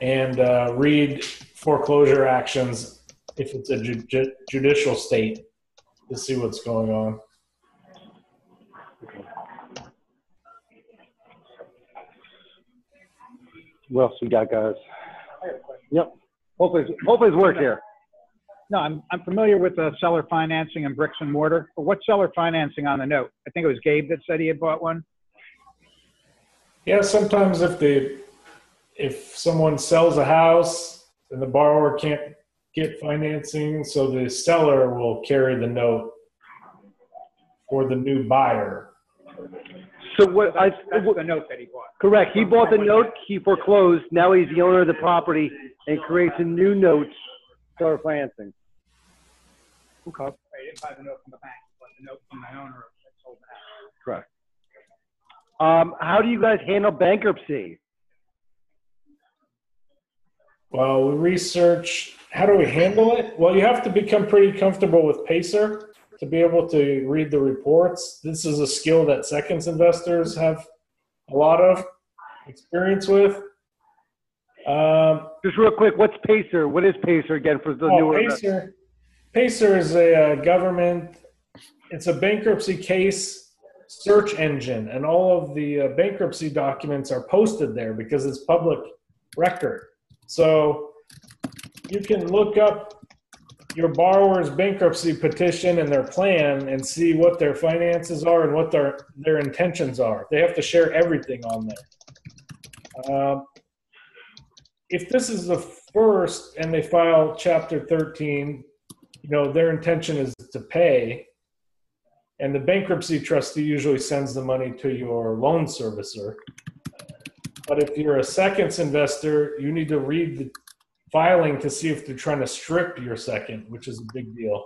and uh, read foreclosure actions if it's a ju judicial state, to see what's going on. What else we got, guys? I have a question. Yep. Hopefully, hopefully it's work here. No, I'm, I'm familiar with uh, seller financing and bricks and mortar. But what seller financing on the note? I think it was Gabe that said he had bought one. Yeah, sometimes if the if someone sells a house and the borrower can't get financing, so the seller will carry the note for the new buyer. So what I that's the note that he bought. Correct. He bought the note, he foreclosed, now he's the owner of the property and creates a new note for financing. Okay. I didn't buy the note from the bank, but the note from the owner that sold the house. Correct. Um, how do you guys handle bankruptcy? Well, we research. How do we handle it? Well, you have to become pretty comfortable with PACER. to be able to read the reports. This is a skill that seconds investors have a lot of experience with. Um, Just real quick, what's PACER? What is PACER again for the oh, newer PACER, PACER is a uh, government, it's a bankruptcy case search engine, and all of the uh, bankruptcy documents are posted there because it's public record. So you can look up your borrower's bankruptcy petition and their plan and see what their finances are and what their, their intentions are. They have to share everything on there. Uh, If this is the first and they file Chapter thirteen, you know, their intention is to pay, and the bankruptcy trustee usually sends the money to your loan servicer. But if you're a seconds investor, you need to read the filing to see if they're trying to strip your second, which is a big deal.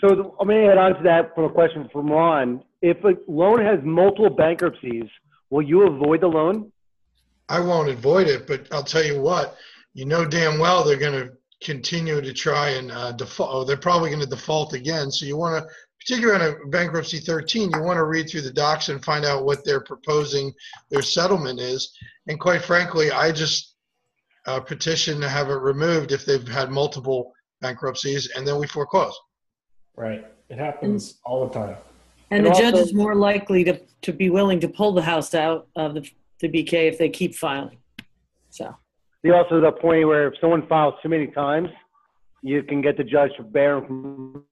So I'm going to add on to that for a question from Ron. If a loan has multiple bankruptcies, will you avoid the loan? I won't avoid it, but I'll tell you what, you know damn well they're going to continue to try and uh, default. Oh, they're probably going to default again. So you want to, particularly on a bankruptcy thirteen, you want to read through the docs and find out what they're proposing their settlement is. And quite frankly, I just uh, petition to have it removed if they've had multiple bankruptcies, and then we foreclose. Right. It happens all the time. And, and the also, judge is more likely to, to be willing to pull the house out of the the B K if they keep filing. So you also the point where if someone files too many times, you can get the judge to bear them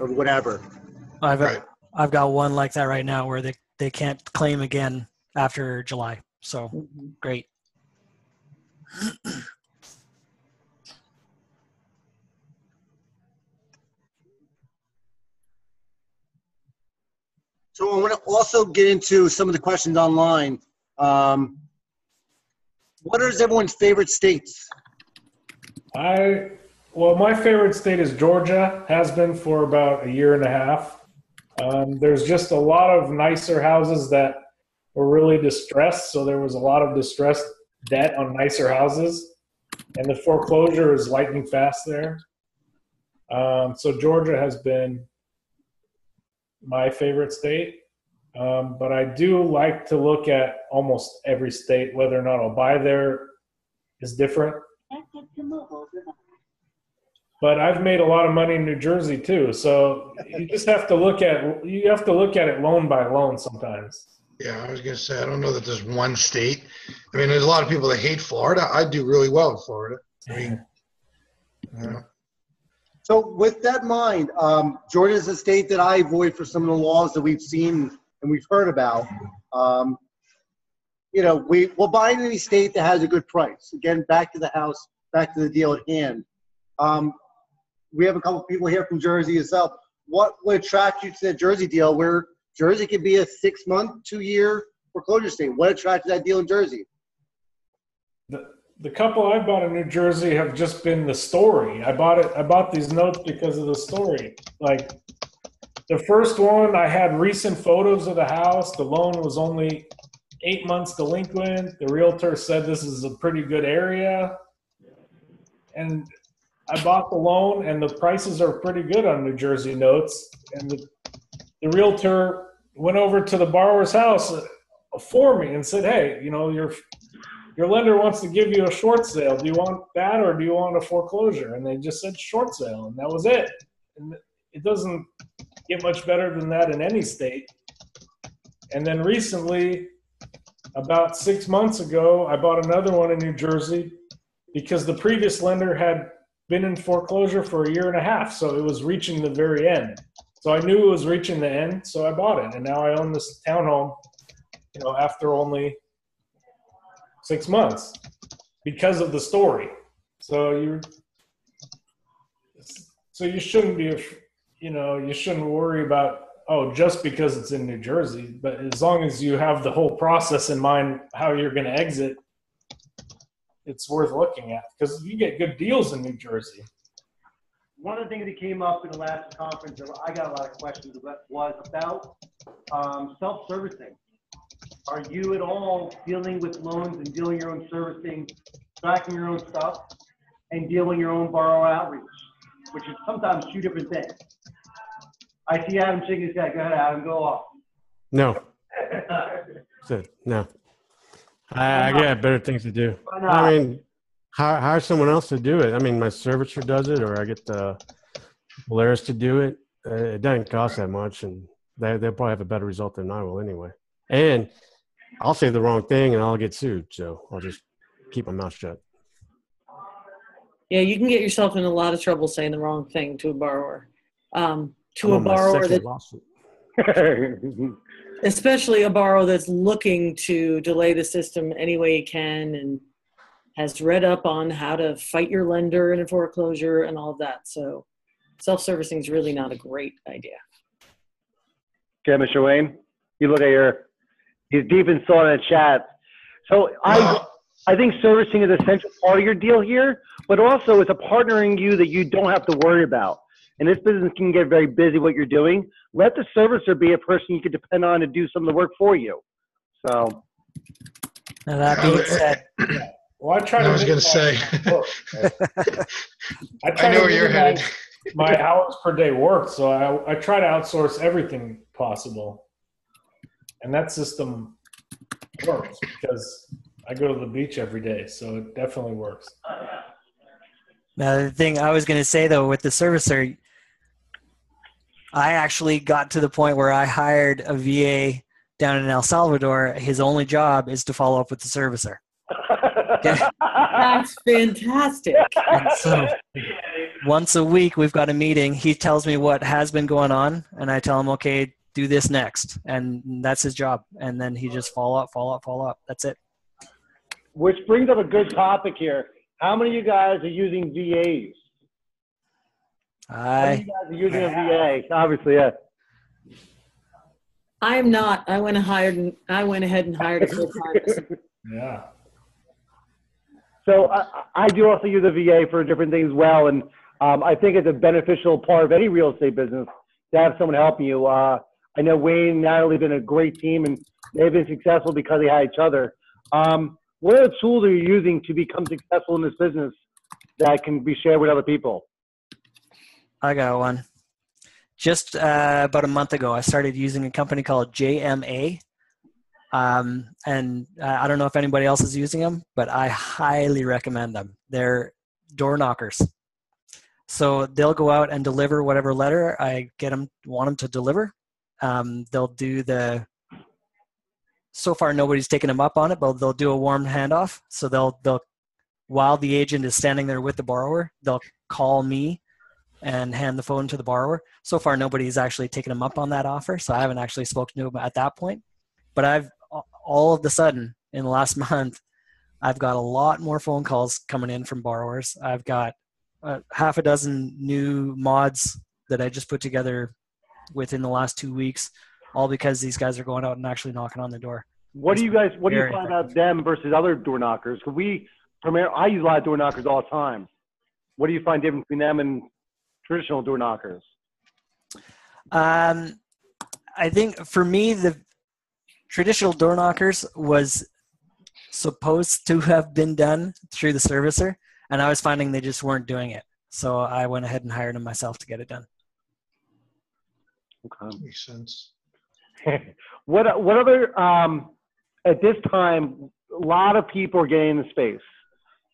or whatever. I've got, I've got one like that right now where they, they can't claim again after July. So mm-hmm. Great. So I want to also get into some of the questions online. Um, what is everyone's favorite states? I, well, my favorite state is Georgia, has been for about a year and a half. Um, there's just a lot of nicer houses that were really distressed. So there was a lot of distressed debt on nicer houses, and the foreclosure is lightning fast there. Um, so Georgia has been my favorite state. Um, but I do like to look at almost every state. Whether or not I'll buy there is different. But I've made a lot of money in New Jersey too, so you just have to look at you have to look at it loan by loan sometimes. Yeah, I was gonna say I don't know that there's one state. I mean, there's a lot of people that hate Florida. I do really well in Florida. I mean, you know. So with that in mind, um, Georgia is a state that I avoid for some of the laws that we've seen and we've heard about. Um, you know, we, we'll buy in any state that has a good price. Again, back to the house, back to the deal at hand. Um, we have a couple people here from Jersey yourself. What would attract you to that Jersey deal where Jersey could be a six-month, two-year foreclosure state? What attracted that deal in Jersey? The, the couple I bought in New Jersey have just been the story. I bought it. I bought these notes because of the story. Like, the first one, I had recent photos of the house. The loan was only eight months delinquent. The realtor said this is a pretty good area. And I bought the loan, and the prices are pretty good on New Jersey notes. And the, the realtor went over to the borrower's house for me and said, hey, you know, your, your lender wants to give you a short sale. Do you want that, or do you want a foreclosure? And they just said short sale, and that was it. And it doesn't get much better than that in any state. And then recently, about six months ago, I bought another one in New Jersey because the previous lender had been in foreclosure for a year and a half, so it was reaching the very end. So I knew it was reaching the end, so I bought it, and now I own this townhome, you know, after only six months because of the story. So you, so you shouldn't be a, you know, you shouldn't worry about, oh, just because it's in New Jersey, but as long as you have the whole process in mind, how you're going to exit, it's worth looking at because you get good deals in New Jersey. One of the things that came up in the last conference, I got a lot of questions about, was about um, self-servicing. Are you at all dealing with loans and doing your own servicing, tracking your own stuff, and dealing your own borrower outreach, which is sometimes two different things? I see Adam shaking his head. Go ahead, Adam. Go off. No. No. I, I got better things to do. I mean, hire, hire someone else to do it. I mean, my servicer does it, or I get the Polaris to do it. Uh, it doesn't cost that much, and they, they'll probably have a better result than I will anyway. And I'll say the wrong thing, and I'll get sued, so I'll just keep my mouth shut. Yeah, you can get yourself in a lot of trouble saying the wrong thing to a borrower. Um, to I'm a borrower that... Especially a borrower that's looking to delay the system any way he can and has read up on how to fight your lender in a foreclosure and all of that. So self-servicing is really not a great idea. Okay, Mister Wayne, you look at your, he's deep in thought in the chat. So I, I think servicing is a central part of your deal here, but also it's a partnering you that you don't have to worry about. And this business can get very busy what you're doing. Let the servicer be a person you can depend on to do some of the work for you. So. And that being said. Well, I, try to I was going to say. I, I know where you're headed. My hours per day work, so I, I try to outsource everything possible. And that system works because I go to the beach every day, so it definitely works. Now, the thing I was going to say, though, with the servicer, I actually got to the point where I hired a V A down in El Salvador. His only job is to follow up with the servicer. That's fantastic. And so once a week, we've got a meeting. He tells me what has been going on, and I tell him, okay, do this next. And that's his job. And then he just follow up, follow up, follow up. That's it. Which brings up a good topic here. How many of you guys are using V As? I, How many of you guys are using a V A? Obviously, yeah. I am not. I went hired and I went ahead and hired a full time. Yeah. So I, I do also use a V A for different things. Well, and um, I think it's a beneficial part of any real estate business to have someone helping you. Uh, I know Wayne and Natalie have been a great team, and they've been successful because they had each other. Um, What are the tools are you using to become successful in this business that can be shared with other people? I got one. Just uh, about a month ago, I started using a company called J M A. Um, and I don't know if anybody else is using them, but I highly recommend them. They're door knockers. So they'll go out and deliver whatever letter I get them, want them to deliver. Um, they'll do the... So far, nobody's taken them up on it, but they'll do a warm handoff. So they'll, they'll, while the agent is standing there with the borrower, they'll call me and hand the phone to the borrower. So far, nobody's actually taken them up on that offer. So I haven't actually spoken to them at that point. But I've all of a sudden, in the last month, I've got a lot more phone calls coming in from borrowers. I've got uh, half a dozen new mods that I just put together within the last two weeks. All because these guys are going out and actually knocking on the door. What do you guys, what do you find about them versus other door knockers? Because we, I use a lot of door knockers all the time. What do you find different between them and traditional door knockers? Um, I think for me, the traditional door knockers was supposed to have been done through the servicer, and I was finding they just weren't doing it. So I went ahead and hired them myself to get it done. Okay. Makes sense. what what other um at this time a lot of people are getting in the space.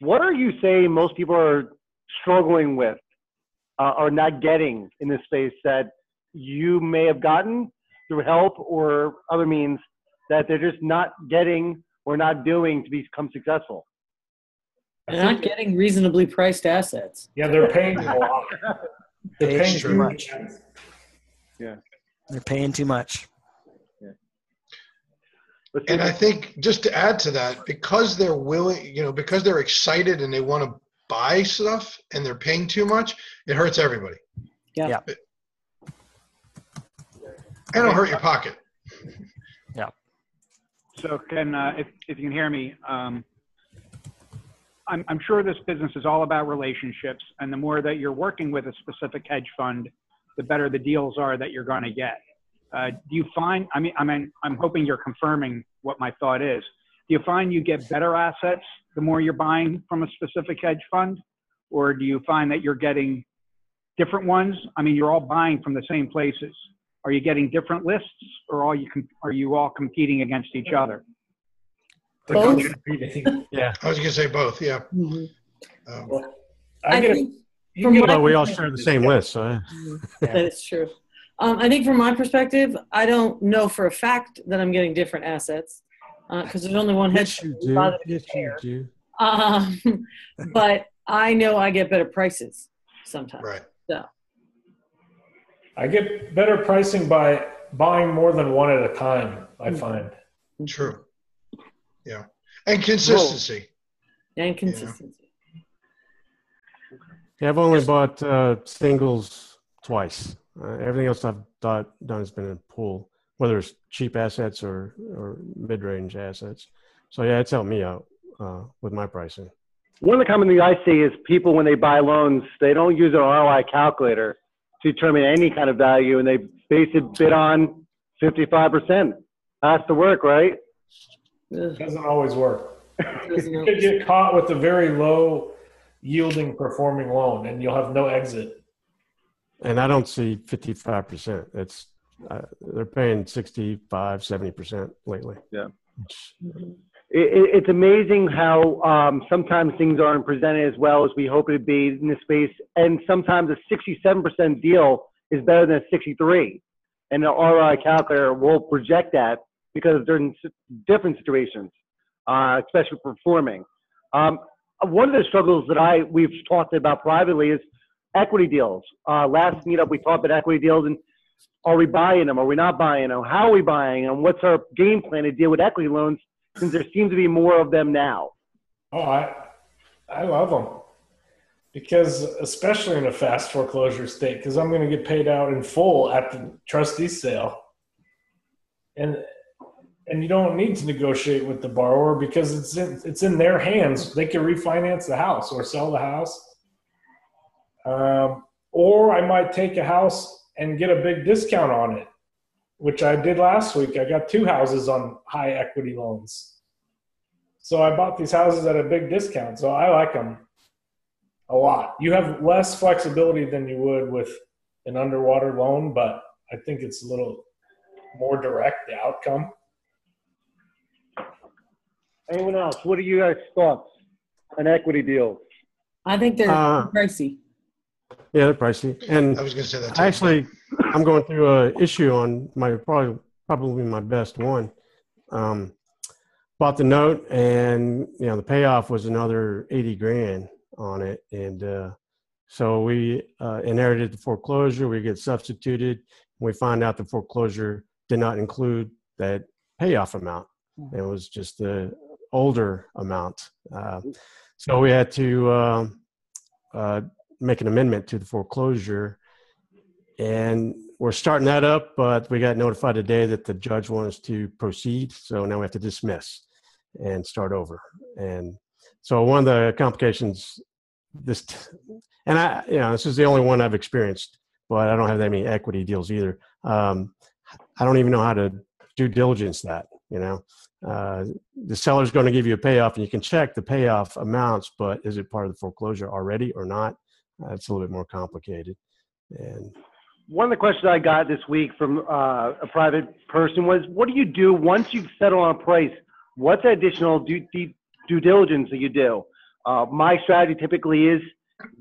What are you saying most people are struggling with uh, or not getting in this space that you may have gotten through help or other means that they're just not getting or not doing to become successful? They're not getting reasonably priced assets. Yeah, they're paying a lot. They're paying, paying too much. Yeah. They're paying too much. And I think just to add to that, because they're willing, you know, because they're excited and they want to buy stuff and they're paying too much, it hurts everybody. Yeah. It, and it'll hurt your pocket. Yeah. So can, uh, if, if you can hear me, um, I'm, I'm sure this business is all about relationships, and the more that you're working with a specific hedge fund, the better the deals are that you're going to get. Uh, do you find, I mean, I mean, I'm hoping you're confirming what my thought is. Do you find you get better assets the more you're buying from a specific hedge fund? Or do you find that you're getting different ones? I mean, you're all buying from the same places. Are you getting different lists, or are you are you all competing against each other? Both. Yeah, I was going to say both. Yeah. Mm-hmm. um, well, I, I get think a, from get, well, we all share the same yeah. list. So. Yeah. That is true. Um, I think from my perspective, I don't know for a fact that I'm getting different assets because uh, there's only one hedge fund. Yes, you do. Yes, you do. Um, but I know I get better prices sometimes. Right. So. I get better pricing by buying more than one at a time, I find. True. Yeah. And consistency. And consistency. You know? Yeah, I've only bought uh, singles twice. Uh, everything else I've thought, done has been in a pool, whether it's cheap assets or, or mid-range assets. So, yeah, it's helped me out uh, with my pricing. One of the common things I see is people, when they buy loans, they don't use an R O I calculator to determine any kind of value, and they base it bid on fifty-five percent. Has to work, right? It doesn't always work. You could get caught with a very low yielding performing loan, and you'll have no exit. And I don't see fifty-five percent. It's uh, they're paying sixty-five, seventy percent lately. Yeah, it, it's amazing how um, sometimes things aren't presented as well as we hope it would be in this space. And sometimes a sixty-seven percent deal is better than a sixty-three, and the R O I calculator will project that because they're in different situations, uh, especially performing. Um, one of the struggles that I we've talked about privately is equity deals. Uh, last meetup, we talked about equity deals and are we buying them? Are we not buying them? How are we buying them? What's our game plan to deal with equity loans since there seems to be more of them now? Oh, I, I love them because especially in a fast foreclosure state, because I'm going to get paid out in full at the trustee sale. And, and you don't need to negotiate with the borrower because it's in, it's in their hands. They can refinance the house or sell the house. Um, or I might take a house and get a big discount on it, which I did last week. I got two houses on high equity loans. So I bought these houses at a big discount. So I like them a lot. You have less flexibility than you would with an underwater loan, but I think it's a little more direct, the outcome. Anyone else? What are you guys' thoughts on equity deals? I think they're uh, pricey. Yeah, they're pricey. And I was going to say that too. Actually, I'm going through an issue on my probably probably my best one. Um, bought the note, and you know the payoff was another eighty grand on it, and uh, so we uh, inherited the foreclosure. We get substituted, and we find out the foreclosure did not include that payoff amount. It was just the older amount. Uh, so we had to. Uh, uh, make an amendment to the foreclosure, and we're starting that up, but we got notified today that the judge wants to proceed. So now we have to dismiss and start over. And so one of the complications this, and I, you know, this is the only one I've experienced, but I don't have that many equity deals either. Um, I don't even know how to due diligence that, you know, uh, the seller's going to give you a payoff and you can check the payoff amounts, but is it part of the foreclosure already or not? That's uh, a little bit more complicated. And one of the questions I got this week from uh, a private person was, what do you do once you've settled on a price? What's the additional due, due diligence that you do? Uh, my strategy typically is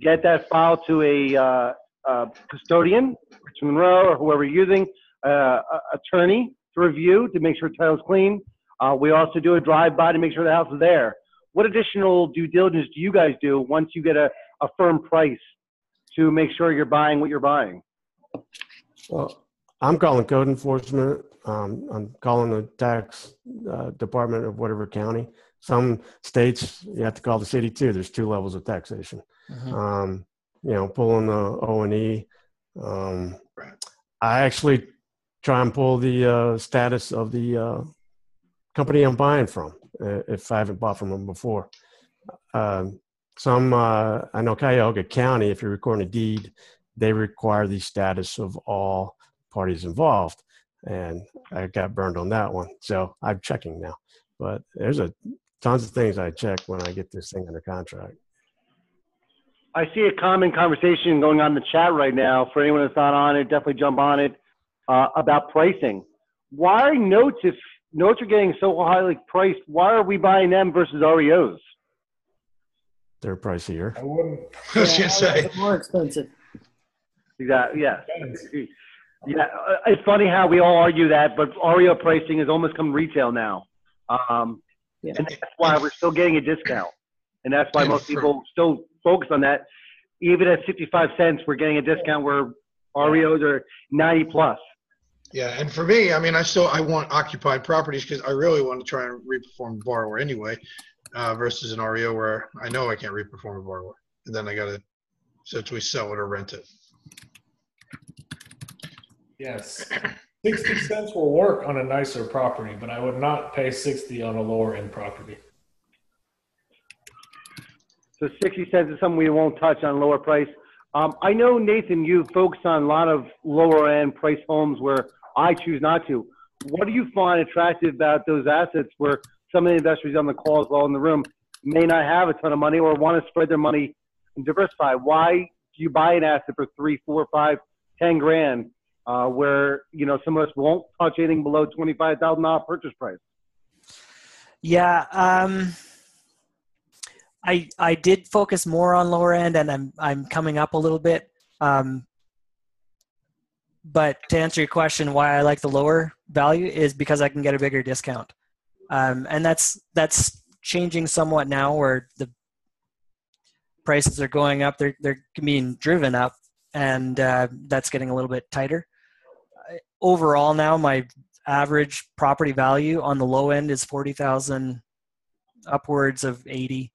get that file to a, uh, a custodian, Richard Monroe, or whoever you're using, uh, attorney to review to make sure the title's clean. Uh, we also do a drive-by to make sure the house is there. What additional due diligence do you guys do once you get a a firm price to make sure you're buying what you're buying? Well, I'm calling code enforcement. Um, I'm calling the tax uh, department of whatever county. Some states, you have to call the city too. There's two levels of taxation. Mm-hmm. Um, you know, pulling the O and E. Um, I actually try and pull the uh, status of the uh, company I'm buying from uh, if I haven't bought from them before. Uh, Some, uh, I know Cuyahoga County, if you're recording a deed, they require the status of all parties involved. And I got burned on that one. So I'm checking now. But there's a tons of things I check when I get this thing under contract. I see a common conversation going on in the chat right now. For anyone that's not on it, definitely jump on it, uh, about pricing. Why are notes, if notes are getting so highly priced, why are we buying them versus R E Os? They're pricier. I wouldn't. I was yeah, gonna say. More expensive. Exactly. Yeah. Yeah. It's funny how we all argue that, but R E O pricing has almost come retail now. Um, yeah. And that's why we're still getting a discount. And that's why most people still focus on that. Even at sixty-five cents, we're getting a discount where R E Os are ninety plus. Yeah, and for me, I mean, I still I want occupied properties because I really want to try and reperform the borrower anyway, uh, versus an R E O where I know I can't reperform a borrower, and then I got to essentially sell it or rent it. Yes, sixty cents will work on a nicer property, but I would not pay sixty on a lower end property. So sixty cents is something we won't touch on lower price. Um, I know, Nathan, you focus on a lot of lower end price homes where I choose not to. What do you find attractive about those assets where some of the investors on the call as well in the room may not have a ton of money or want to spread their money and diversify? Why do you buy an asset for three, four, five, ten grand uh, where, you know, some of us won't touch anything below twenty-five thousand dollars purchase price? Yeah. Um... I, I did focus more on lower end, and I'm, I'm coming up a little bit. Um, but to answer your question, why I like the lower value is because I can get a bigger discount. Um, and that's, that's changing somewhat now where the prices are going up. They're, they're being driven up, and uh, that's getting a little bit tighter. Overall now, my average property value on the low end is forty thousand, upwards of eighty.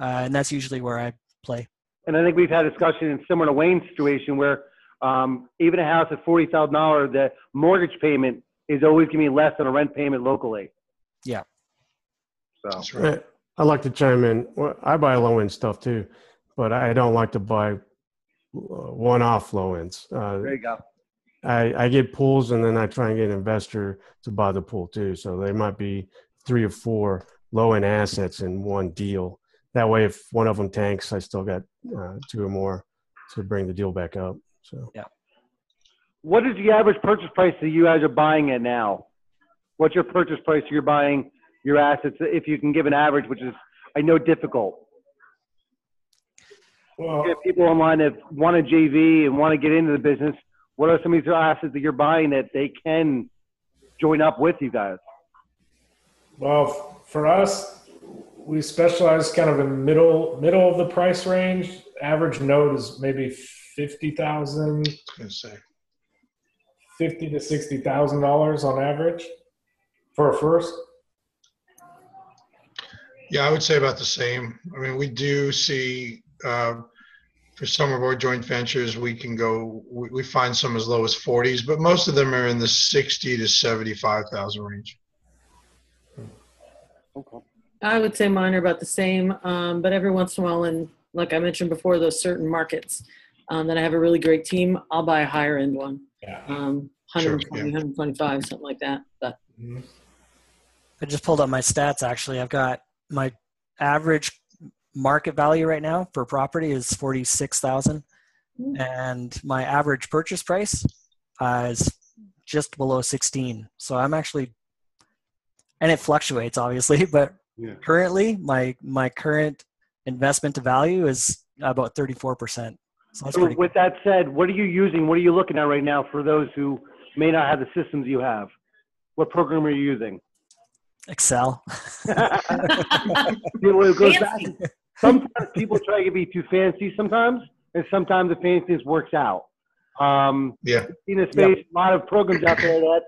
Uh, and that's usually where I play. And I think we've had a discussion in similar to Wayne's situation where um, even a house at forty thousand dollars, the mortgage payment is always going to be less than a rent payment locally. Yeah. So that's right. I like to chime in. I buy low-end stuff too, but I don't like to buy one-off low-ends. Uh, there you go. I, I get pools, and then I try and get an investor to buy the pool too. So there might be three or four low-end assets in one deal. That way, if one of them tanks, I still got uh, two or more to bring the deal back up. So, yeah. What is the average purchase price that you guys are buying at now? What's your purchase price you're buying your assets, if you can give an average, which is, I know, difficult? Well, if people online that want a J V and want to get into the business, what are some of these assets that you're buying that they can join up with you guys? Well, for us, we specialize kind of in middle middle of the price range. Average note is maybe fifty thousand. Fifty to sixty thousand dollars on average for a first. Yeah, I would say about the same. I mean, we do see uh, for some of our joint ventures, we can go. We, we find some as low as forties, but most of them are in the sixty to seventy-five thousand range. Okay. I would say mine are about the same, um, but every once in a while, and like I mentioned before, those certain markets um, that I have a really great team, I'll buy a higher end one, yeah. um, one hundred twenty, sure, yeah. one hundred twenty-five, something like that. But I just pulled up my stats, actually. I've got my average market value right now for property is forty-six thousand dollars, mm-hmm. and my average purchase price uh, is just below sixteen thousand dollars. So I'm actually, and it fluctuates, obviously, but yeah. Currently, my my current investment to value is about thirty-four percent. So that's so pretty with cool. That said, what are you using? What are you looking at right now for those who may not have the systems you have? What program are you using? Excel. It goes back. Sometimes people try to be too fancy sometimes, and sometimes the fanciness works out. Um, yeah. In a space, yep. A lot of programs out there that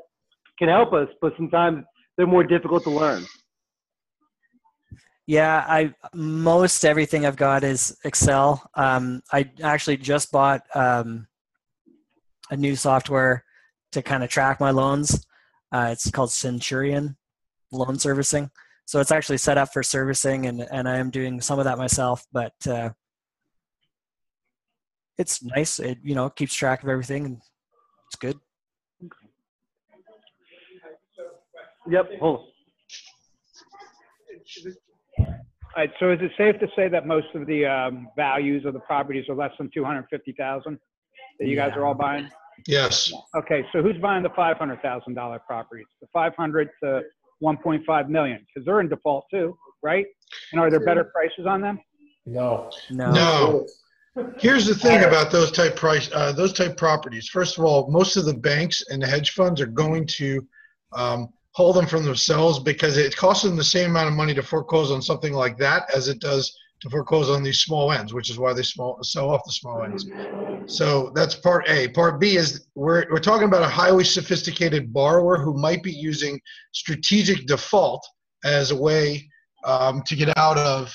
can help us, but sometimes they're more difficult to learn. Yeah, I most everything I've got is Excel. Um, I actually just bought um, a new software to kind of track my loans. Uh, it's called Centurion Loan Servicing. So it's actually set up for servicing, and, and I am doing some of that myself. But uh, it's nice. It you know keeps track of everything, and it's good. Yep. Hold on. All right, so is it safe to say that most of the um, values of the properties are less than two hundred fifty thousand dollars that you yeah. guys are all buying? Yes. Okay, so who's buying the five hundred thousand dollar properties? The five hundred to one point five million, because they're in default too, right? And are there better prices on them? No. No. No. Here's the thing about those type price, uh, those type properties. First of all, most of the banks and the hedge funds are going to um, hold them for themselves because it costs them the same amount of money to foreclose on something like that as it does to foreclose on these small ends, which is why they small, sell off the small ends. So that's part A. Part B is we're, we're talking about a highly sophisticated borrower who might be using strategic default as a way um, to get out of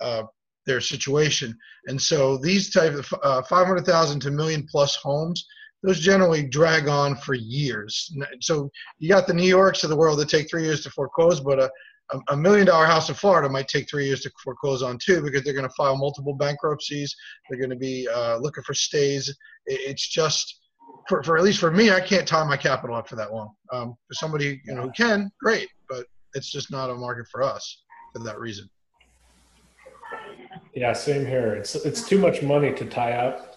uh, their situation. And so these type of uh, five hundred thousand to million plus homes, those generally drag on for years. So you got the New Yorks of the world that take three years to foreclose, but a, a million dollar house in Florida might take three years to foreclose on too, because they're going to file multiple bankruptcies. They're going to be uh, looking for stays. It's just, for, for at least for me, I can't tie my capital up for that long. Um, for somebody you know who can, great, but it's just not a market for us for that reason. Yeah, same here. It's it's too much money to tie up.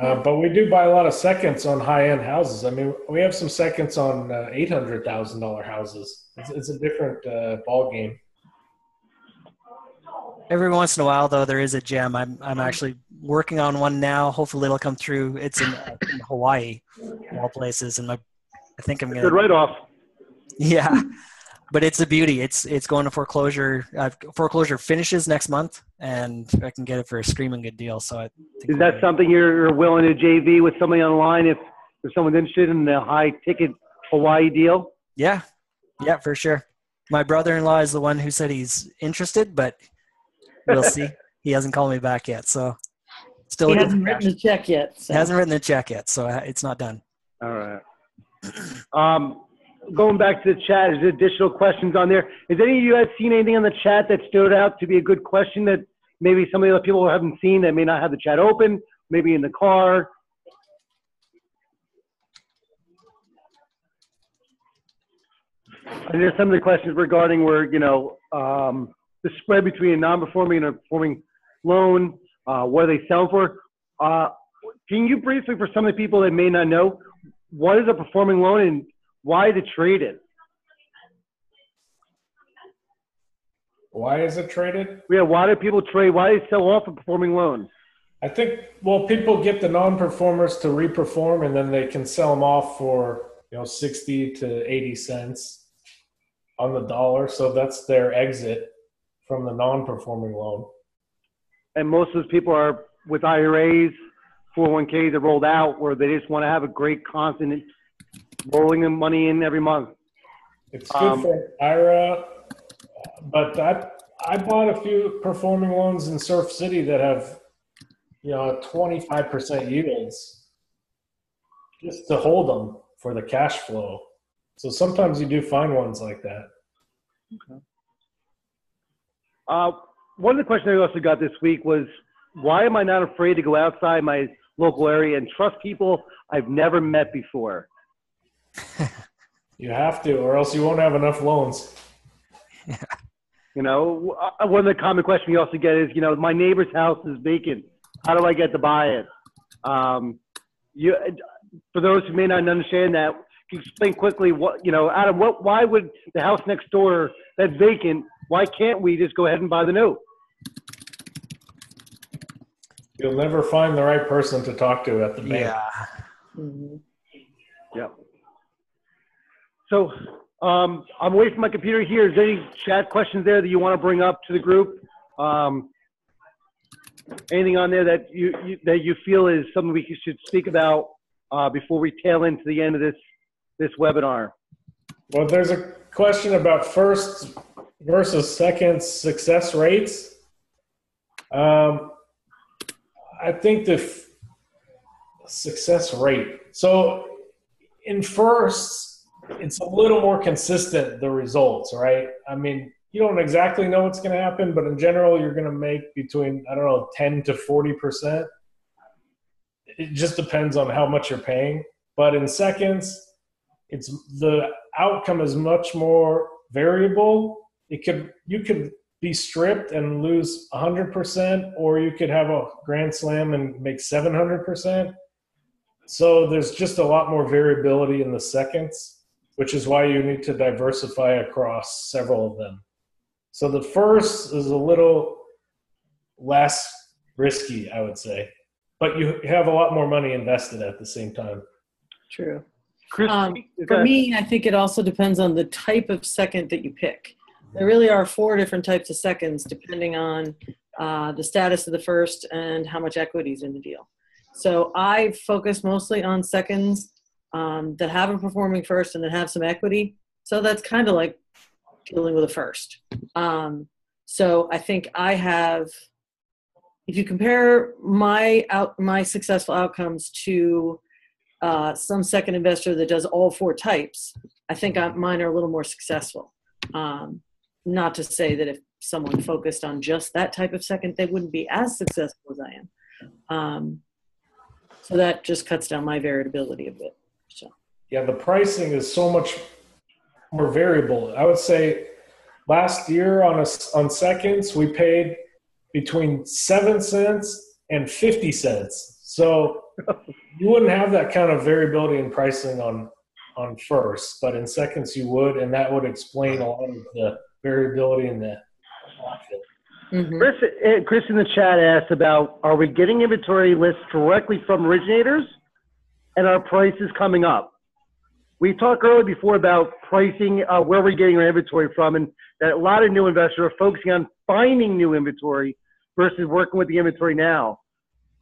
Uh, but we do buy a lot of seconds on high-end houses. I mean, we have some seconds on uh, eight hundred thousand dollar houses. It's, it's a different uh, ball game. Every once in a while, though, there is a gem. I'm I'm actually working on one now. Hopefully, it'll come through. It's in, uh, in Hawaii, of all places, and my, I think I'm gonna good write-off. Yeah. But it's a beauty. It's it's going to foreclosure. Uh, foreclosure finishes next month, and I can get it for a screaming good deal. So, I think is that ready. Something you're willing to J V with somebody online if if someone's interested in the high ticket Hawaii deal? Yeah, yeah, for sure. My brother-in-law is the one who said he's interested, but we'll see. He hasn't called me back yet, so still he hasn't written the check yet. So. He hasn't written the check yet, so it's not done. All right. Um. Going back to the chat, there's additional questions on there. Has any of you guys seen anything on the chat that stood out to be a good question that maybe some of the other people haven't seen that may not have the chat open, maybe in the car? And there's some of the questions regarding where, you know, um, the spread between a non-performing and a performing loan, uh, what do they sell for? Uh, can you briefly, for some of the people that may not know, what is a performing loan and why is it traded? Why is it traded? Yeah, why do people trade? Why do they sell off a performing loan? I think, well, people get the non-performers to reperform, and then they can sell them off for, you know, sixty to eighty cents on the dollar. So that's their exit from the non-performing loan. And most of those people are with I R As, four oh one Ks that rolled out, where they just want to have a great constant rolling the money in every month. It's good um, for I R A, but I, I bought a few performing loans in Surf City that have, you know, twenty-five percent yields just to hold them for the cash flow. So sometimes you do find ones like that. Okay. Uh, one of the questions I also got this week was, why am I not afraid to go outside my local area and trust people I've never met before? You have to, or else you won't have enough loans. Yeah. You know, one of the common questions we also get is, you know, my neighbor's house is vacant. How do I get to buy it? Um, you, for those who may not understand that, can you explain quickly what, you know, Adam, what, why would the house next door that's vacant, why can't we just go ahead and buy the new? You'll never find the right person to talk to at the bank. Yeah. Mm-hmm. Yep. So um, I'm away from my computer here. Is there any chat questions there that you want to bring up to the group? Um, anything on there that you, you that you feel is something we should speak about uh, before we tail into the end of this this webinar? Well, there's a question about first versus second success rates. Um, I think the f success rate. So in firsts, it's a little more consistent, the results, right? I mean, you don't exactly know what's going to happen, but in general, you're going to make between, I don't know, ten to forty percent. It just depends on how much you're paying. But in seconds, it's the outcome is much more variable. It could, you could be stripped and lose one hundred percent, or you could have a grand slam and make seven hundred percent. So there's just a lot more variability in the seconds, which is why you need to diversify across several of them. So the first is a little less risky, I would say, but you have a lot more money invested at the same time. True. Chris, um, for me, I think it also depends on the type of second that you pick. There really are four different types of seconds depending on uh, the status of the first and how much equity is in the deal. So I focus mostly on seconds um, that have a performing first and that have some equity. So that's kind of like dealing with a first. Um, so I think I have, if you compare my out, my successful outcomes to uh, some second investor that does all four types, I think I, mine are a little more successful. Um, not to say that if someone focused on just that type of second, they wouldn't be as successful as I am. Um, so that just cuts down my variability a bit. So. Yeah, the pricing is so much more variable. I would say last year on, a, on seconds, we paid between seven cents and fifty cents. So you wouldn't have that kind of variability in pricing on on first, but in seconds you would, and that would explain a lot of the variability in that. Mm-hmm. Chris, Chris in the chat asked about, are we getting inventory lists directly from originators and our prices coming up? We talked earlier before about pricing, uh, where we're getting our inventory from, and that a lot of new investors are focusing on finding new inventory versus working with the inventory now.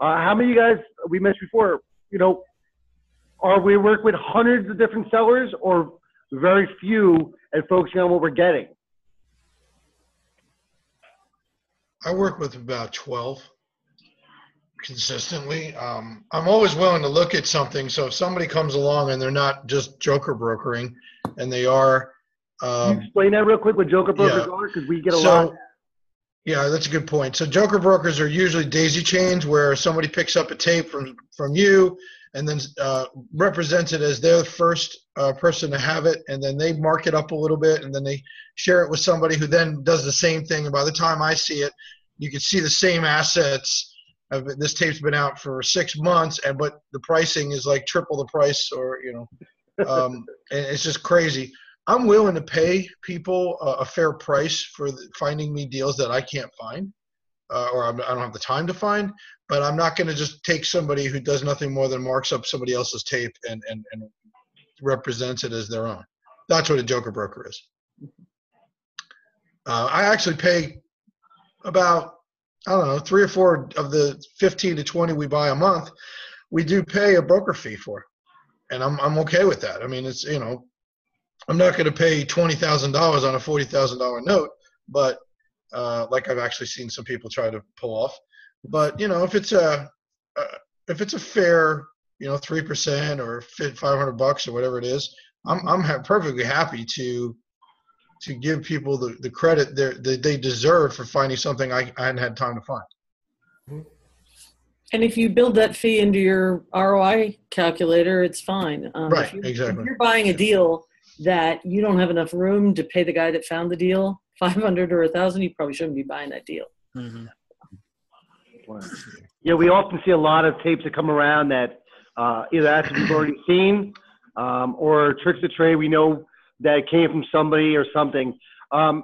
Uh, how many of you guys, we mentioned before, you know, are we working with hundreds of different sellers or very few and focusing on what we're getting? I work with about twelve consistently. Um, I'm always willing to look at something. So if somebody comes along and they're not just joker brokering and they are. Um, Can you explain that real quick what joker brokers yeah. are? Because we get a so, lot. Yeah, that's a good point. So joker brokers are usually daisy chains where somebody picks up a tape from, from you and then uh, represents it as their first uh, person to have it, and then they mark it up a little bit, and then they share it with somebody who then does the same thing. And by the time I see it, you can see the same assets. Of it. This tape's been out for six months, and but the pricing is like triple the price, or you know, um, and it's just crazy. I'm willing to pay people a, a fair price for the, finding me deals that I can't find. Uh, or I'm, I don't have the time to find, but I'm not going to just take somebody who does nothing more than marks up somebody else's tape and, and, and represents it as their own. That's what a joker broker is. Uh, I actually pay about, I don't know, three or four of the fifteen to twenty we buy a month, we do pay a broker fee for. And I'm, I'm okay with that. I mean, it's, you know, I'm not going to pay twenty thousand dollars on a forty thousand dollar note, but Uh, like I've actually seen some people try to pull off, but you know, if it's a uh, if it's a fair, you know, three percent or five hundred bucks or whatever it is, I'm I'm ha perfectly happy to to give people the, the credit that they deserve for finding something I, I hadn't had time to find. And if you build that fee into your R O I calculator, it's fine. Um, right, if you, exactly. If you're buying a deal that you don't have enough room to pay the guy that found the deal five hundred or a thousand, you probably shouldn't be buying that deal. Mm-hmm. Yeah, we often see a lot of tapes that come around that uh, either actually we've already seen um, or tricks of trade we know that came from somebody or something. Um,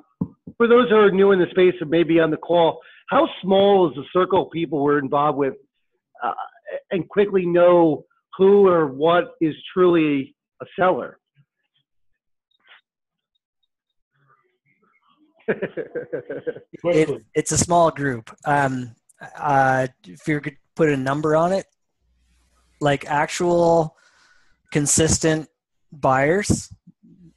for those who are new in the space or maybe on the call, how small is the circle of people we're involved with uh, and quickly know who or what is truly a seller? it, it's a small group. Um, uh, if you could put a number on it, like actual consistent buyers,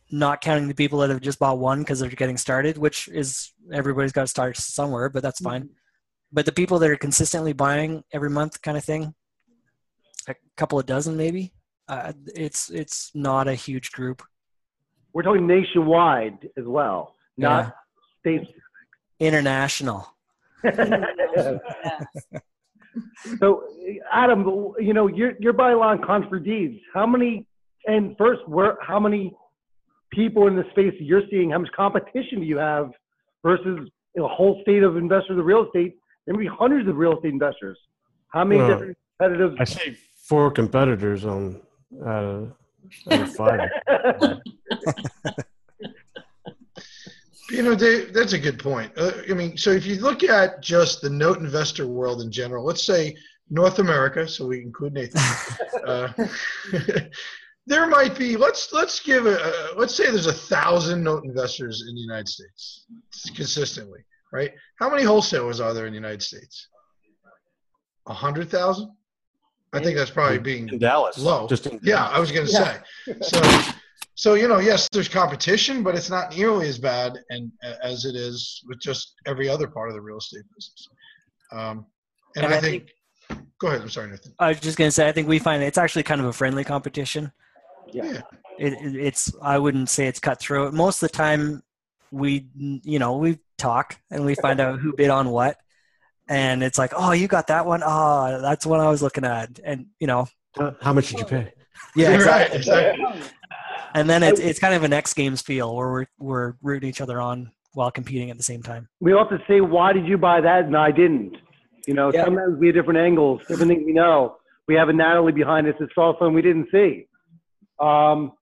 not counting the people that have just bought one because they're getting started, which is everybody's got to start somewhere, but that's fine. Mm-hmm. But the people that are consistently buying every month kind of thing, a couple of dozen maybe, uh, it's, it's not a huge group. We're talking nationwide as well, not yeah. International. So, Adam, you know, you're, you're by law and comps for deeds. How many, and first, where, how many people in the space you're seeing, how much competition do you have versus in a whole state of investors of real estate, there may be hundreds of real estate investors. How many well, different competitors? I see four competitors on uh, on five. You know, Dave, that's a good point. Uh, I mean, so if you look at just the note investor world in general, let's say North America, so we include Nathan. uh, there might be, let's let's give a, uh, let's say there's a thousand note investors in the United States consistently, right? How many wholesalers are there in the United States? A hundred thousand? I think that's probably being in Dallas. Low. Just in yeah, I was going to yeah. say. So. So, you know, yes, there's competition, but it's not nearly as bad and as it is with just every other part of the real estate business. Um, and, and I, I think, think – go ahead. I'm sorry, Nathan. I was just going to say, I think we find it's actually kind of a friendly competition. Yeah. yeah. It, it's – I wouldn't say it's cutthroat. Most of the time we, you know, we talk and we find out who bid on what. And it's like, oh, you got that one? Oh, that's what I was looking at. And, you know. How much did you pay? Yeah, exactly. Right, exactly. And then it's it's kind of an X Games feel where we're we're rooting each other on while competing at the same time. We all have to say, why did you buy that and I didn't? You know, yeah. sometimes we have different angles, different things we know. We have a Natalie behind us that saw something we didn't see. Um,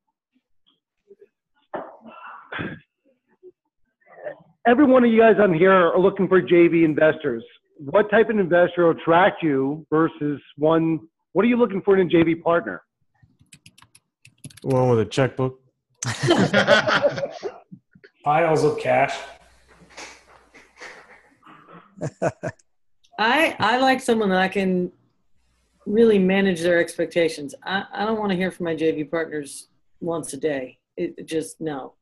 every one of you guys on here are looking for J V investors. What type of investor will attract you versus one? What are you looking for in a J V partner? One with a checkbook. Piles of cash. I I like someone that I can really manage their expectations. I, I don't want to hear from my J V partners once a day. It, it just, no.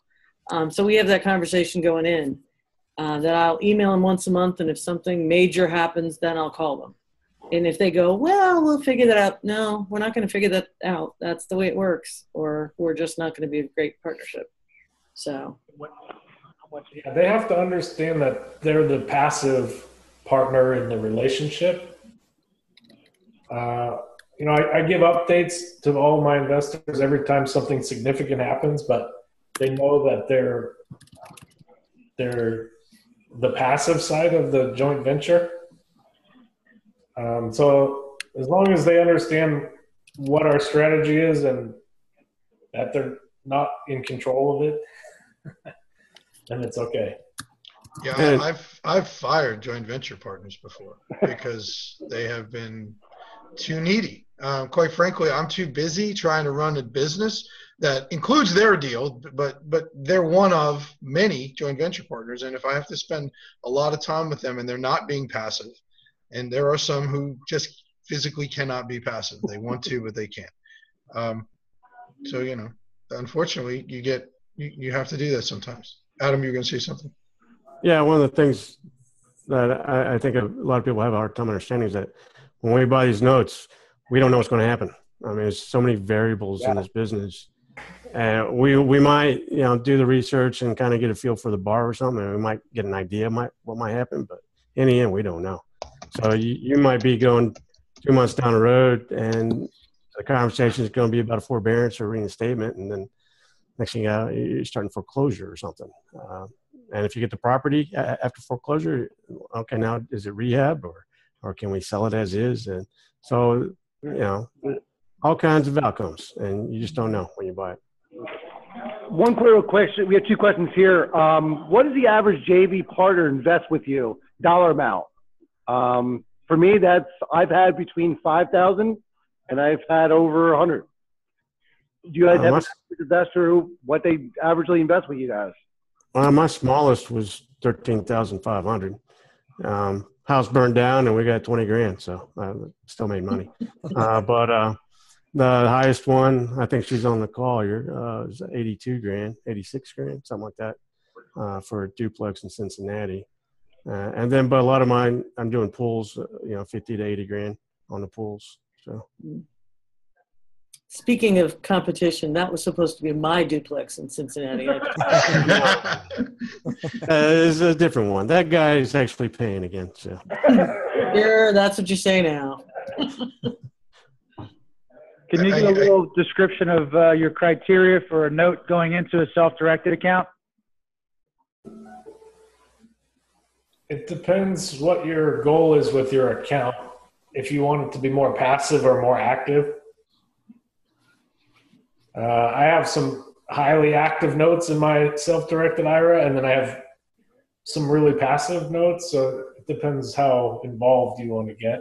Um, so we have that conversation going in uh, that I'll email them once a month, and if something major happens, then I'll call them. And if they go, well, we'll figure that out. No, we're not going to figure that out. That's the way it works. Or we're just not going to be a great partnership. So. Yeah, they have to understand that they're the passive partner in the relationship. Uh, you know, I, I give updates to all my investors every time something significant happens, but they know that they're, they're the passive side of the joint venture. Um, so as long as they understand what our strategy is and that they're not in control of it, then it's okay. Yeah, I, I've I've fired joint venture partners before because they have been too needy. Um, quite frankly, I'm too busy trying to run a business that includes their deal, but but they're one of many joint venture partners, and if I have to spend a lot of time with them and they're not being passive. And there are some who just physically cannot be passive. They want to, but they can't. Um, so, you know, unfortunately, you get you, you have to do that sometimes. Adam, you're going to say something? Yeah, one of the things that I, I think a lot of people have a hard time understanding is that when we buy these notes, we don't know what's going to happen. I mean, there's so many variables yeah. in this business. And we, we might, you know, do the research and kind of get a feel for the bar or something. And we might get an idea of what might happen, but in the end, we don't know. So you, you might be going two months down the road and the conversation is going to be about a forbearance or reinstatement. And then next thing you know, you're starting foreclosure or something. Uh, and if you get the property after foreclosure, okay, now is it rehab or, or can we sell it as is? And so, you know, all kinds of outcomes and you just don't know when you buy it. One clear question. We have two questions here. Um, what does the average J V partner invest with you? Dollar amount. Um, for me, that's, I've had between five thousand and I've had over a hundred. Do you guys uh, have an investor who, what they averagely invest with you guys? Well, my smallest was thirteen thousand five hundred. Um, house burned down and we got twenty grand. So I still made money. uh, but, uh, the highest one, I think she's on the call here, uh, is eighty-two grand, eighty-six grand, something like that, uh, for a duplex in Cincinnati. Uh, and then, but a lot of mine, I'm doing pools, uh, you know, fifty to eighty grand on the pools. So, speaking of competition, that was supposed to be my duplex in Cincinnati. uh, it's a different one. That guy is actually paying again. So, yeah, that's what you say now. Can you give a little description of uh, your criteria for a note going into a self-directed account? It depends what your goal is with your account. If you want it to be more passive or more active. Uh, I have some highly active notes in my self-directed I R A, and then I have some really passive notes. So it depends how involved you want to get.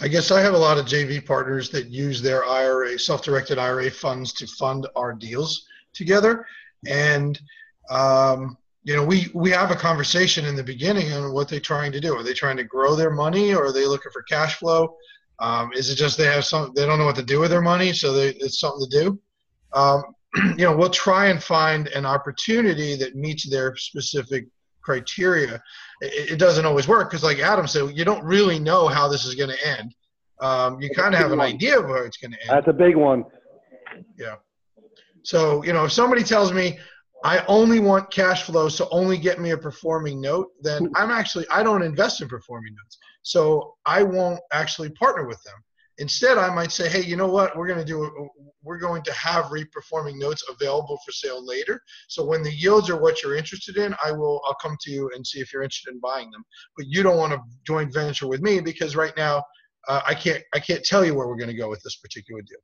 I guess I have a lot of J V partners that use their I R A, self-directed I R A funds to fund our deals together. And, um, you know, we, we have a conversation in the beginning on what they're trying to do. Are they trying to grow their money, or are they looking for cash flow? Um, is it just they have some, they don't know what to do with their money, so they, it's something to do? Um, you know, we'll try and find an opportunity that meets their specific criteria. It doesn't always work because, like Adam said, you don't really know how this is going to end. Um, you kind of have an idea of where it's going to end. That's a big one. Yeah. So, you know, if somebody tells me I only want cash flow, so only get me a performing note, then I'm actually, I don't invest in performing notes. So I won't actually partner with them. Instead, I might say, hey, you know what? We're going to do, a, we're going to have re-performing notes available for sale later. So when the yields are what you're interested in, I will, I'll come to you and see if you're interested in buying them. But you don't want to joint venture with me because right now uh, I can't, I can't tell you where we're going to go with this particular deal.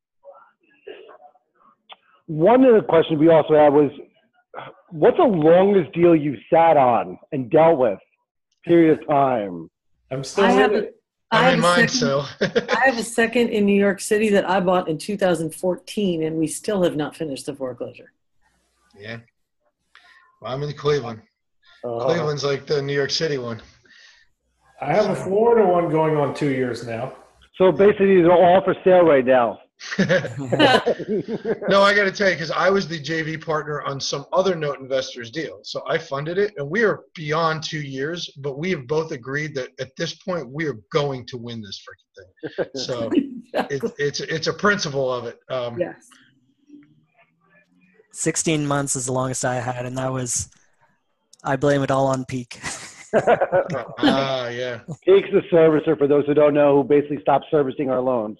One of the questions we also had was, what's the longest deal you've sat on and dealt with? Period of time. I'm still. I have it. I, I, have mine, second, so. I have a second in New York City that I bought in two thousand fourteen, and we still have not finished the foreclosure. Yeah. Well, I'm in Cleveland. Uh, Cleveland's like the New York City one. I have so. a Florida one going on two years now. So basically, they're all for sale right now. No, I got to tell you, because I was the J V partner on some other note investors deal. So I funded it, and we are beyond two years, but we have both agreed that at this point we are going to win this freaking thing. So exactly. it, it's it's a principle of it. Um, yes. sixteen months is the longest I had, and that was I blame it all on Peak. Ah, uh, yeah. Peak's the servicer for those who don't know, who basically stopped servicing our loans.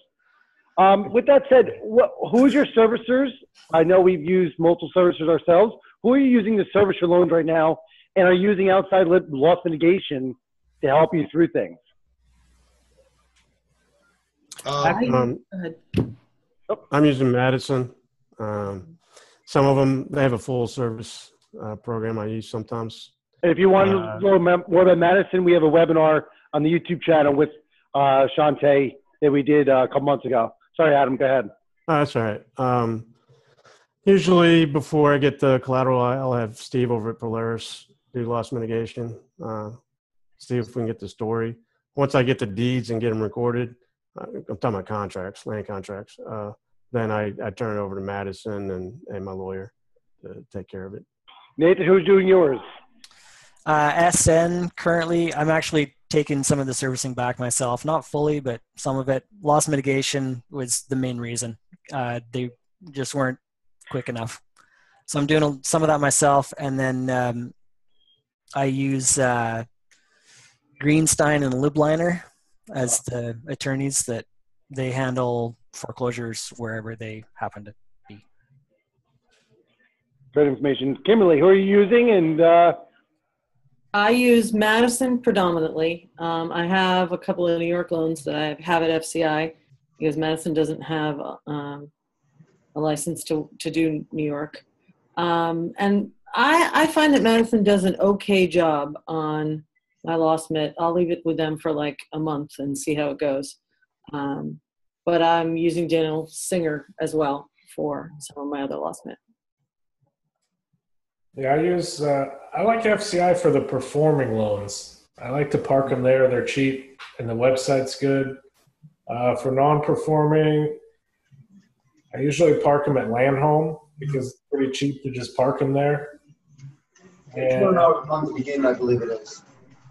Um, with that said, wh who's your servicers? I know we've used multiple servicers ourselves. Who are you using to service your loans right now, and are you using outside loss mitigation to help you through things? Um, um, I'm using Madison. Um, some of them, they have a full service uh, program I use sometimes. If you want uh, to know more about Madison, we have a webinar on the YouTube channel with uh, Shantae that we did uh, a couple months ago. Sorry, Adam, go ahead. Oh, that's all right. Um, usually before I get the collateral, I'll have Steve over at Polaris do loss mitigation, uh, see if we can get the story. Once I get the deeds and get them recorded, I'm talking about contracts, land contracts, uh, then I, I turn it over to Madison and, and my lawyer to take care of it. Nathan, who's doing yours? Uh, S N currently. I'm actually taking some of the servicing back myself, not fully, but some of it. Loss mitigation was the main reason. Uh, they just weren't quick enough. So I'm doing a, some of that myself. And then um, I use uh, Greenstein and Libliner as the attorneys that they handle foreclosures wherever they happen to be. Great information. Kimberly, who are you using? And uh... I use Madison predominantly. Um, I have a couple of New York loans that I have at F C I because Madison doesn't have um, a license to, to do New York. Um, and I, I find that Madison does an okay job on my loss mit. I'll leave it with them for like a month and see how it goes. Um, but I'm using Daniel Singer as well for some of my other loss mit. Yeah, I use, uh, I like F C I for the performing loans. I like to park them there. They're cheap and the website's good. Uh, for non-performing, I usually park them at LandHome because it's pretty cheap to just park them there. And two hundred dollars a month to begin, I believe it is.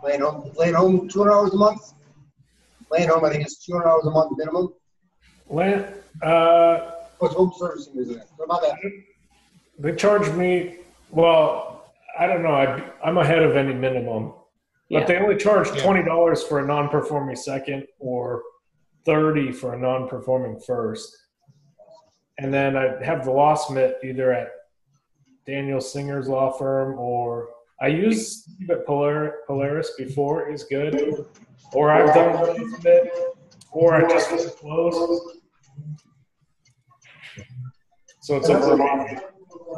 LandHome, LandHome two hundred dollars a month? LandHome, I think it's two hundred dollars a month minimum. Land, uh, what's home servicing, isn't it? What about that? They charge me. Well, I don't know. I, I'm ahead of any minimum. But yeah. They only charge twenty dollars for a non-performing second or thirty dollars for a non-performing first. And then I have the loss mit either at Daniel Singer's law firm or I used Polar, Polaris before is good, or I've done a little bit, or I just was close. So it's up to me.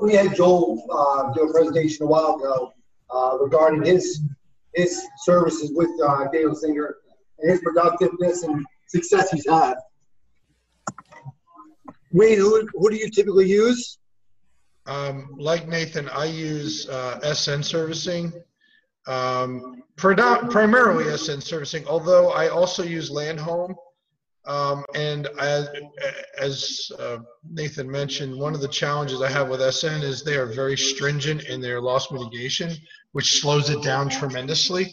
We had Joel uh, do a presentation a while ago uh, regarding his his services with uh, Daniel Singer and his productiveness and success he's had. Wayne, who, who do you typically use? Um, like Nathan, I use uh, S N servicing, um, primarily S N servicing, although I also use LandHome. Um, and as, as uh, Nathan mentioned, one of the challenges I have with S N is they are very stringent in their loss mitigation, which slows it down tremendously.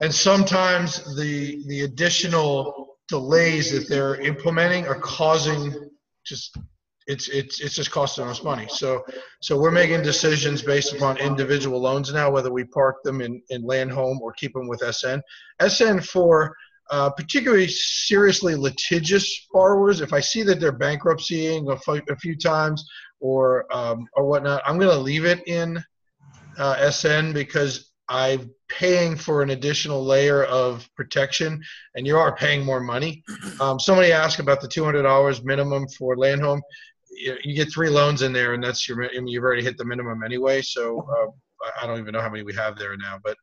And sometimes the, the additional delays that they're implementing are causing just It's, it's, it's just costing us money. So, so we're making decisions based upon individual loans now, whether we park them in, in LandHome or keep them with S N. S N for uh, particularly seriously litigious borrowers, if I see that they're bankruptcying a, a few times or, um, or whatnot, I'm going to leave it in uh, S N because I'm paying for an additional layer of protection, and you are paying more money. Um, somebody asked about the two hundred dollars minimum for LandHome. You get three loans in there, and that's your. I mean, you've already hit the minimum anyway. So uh, I don't even know how many we have there now. But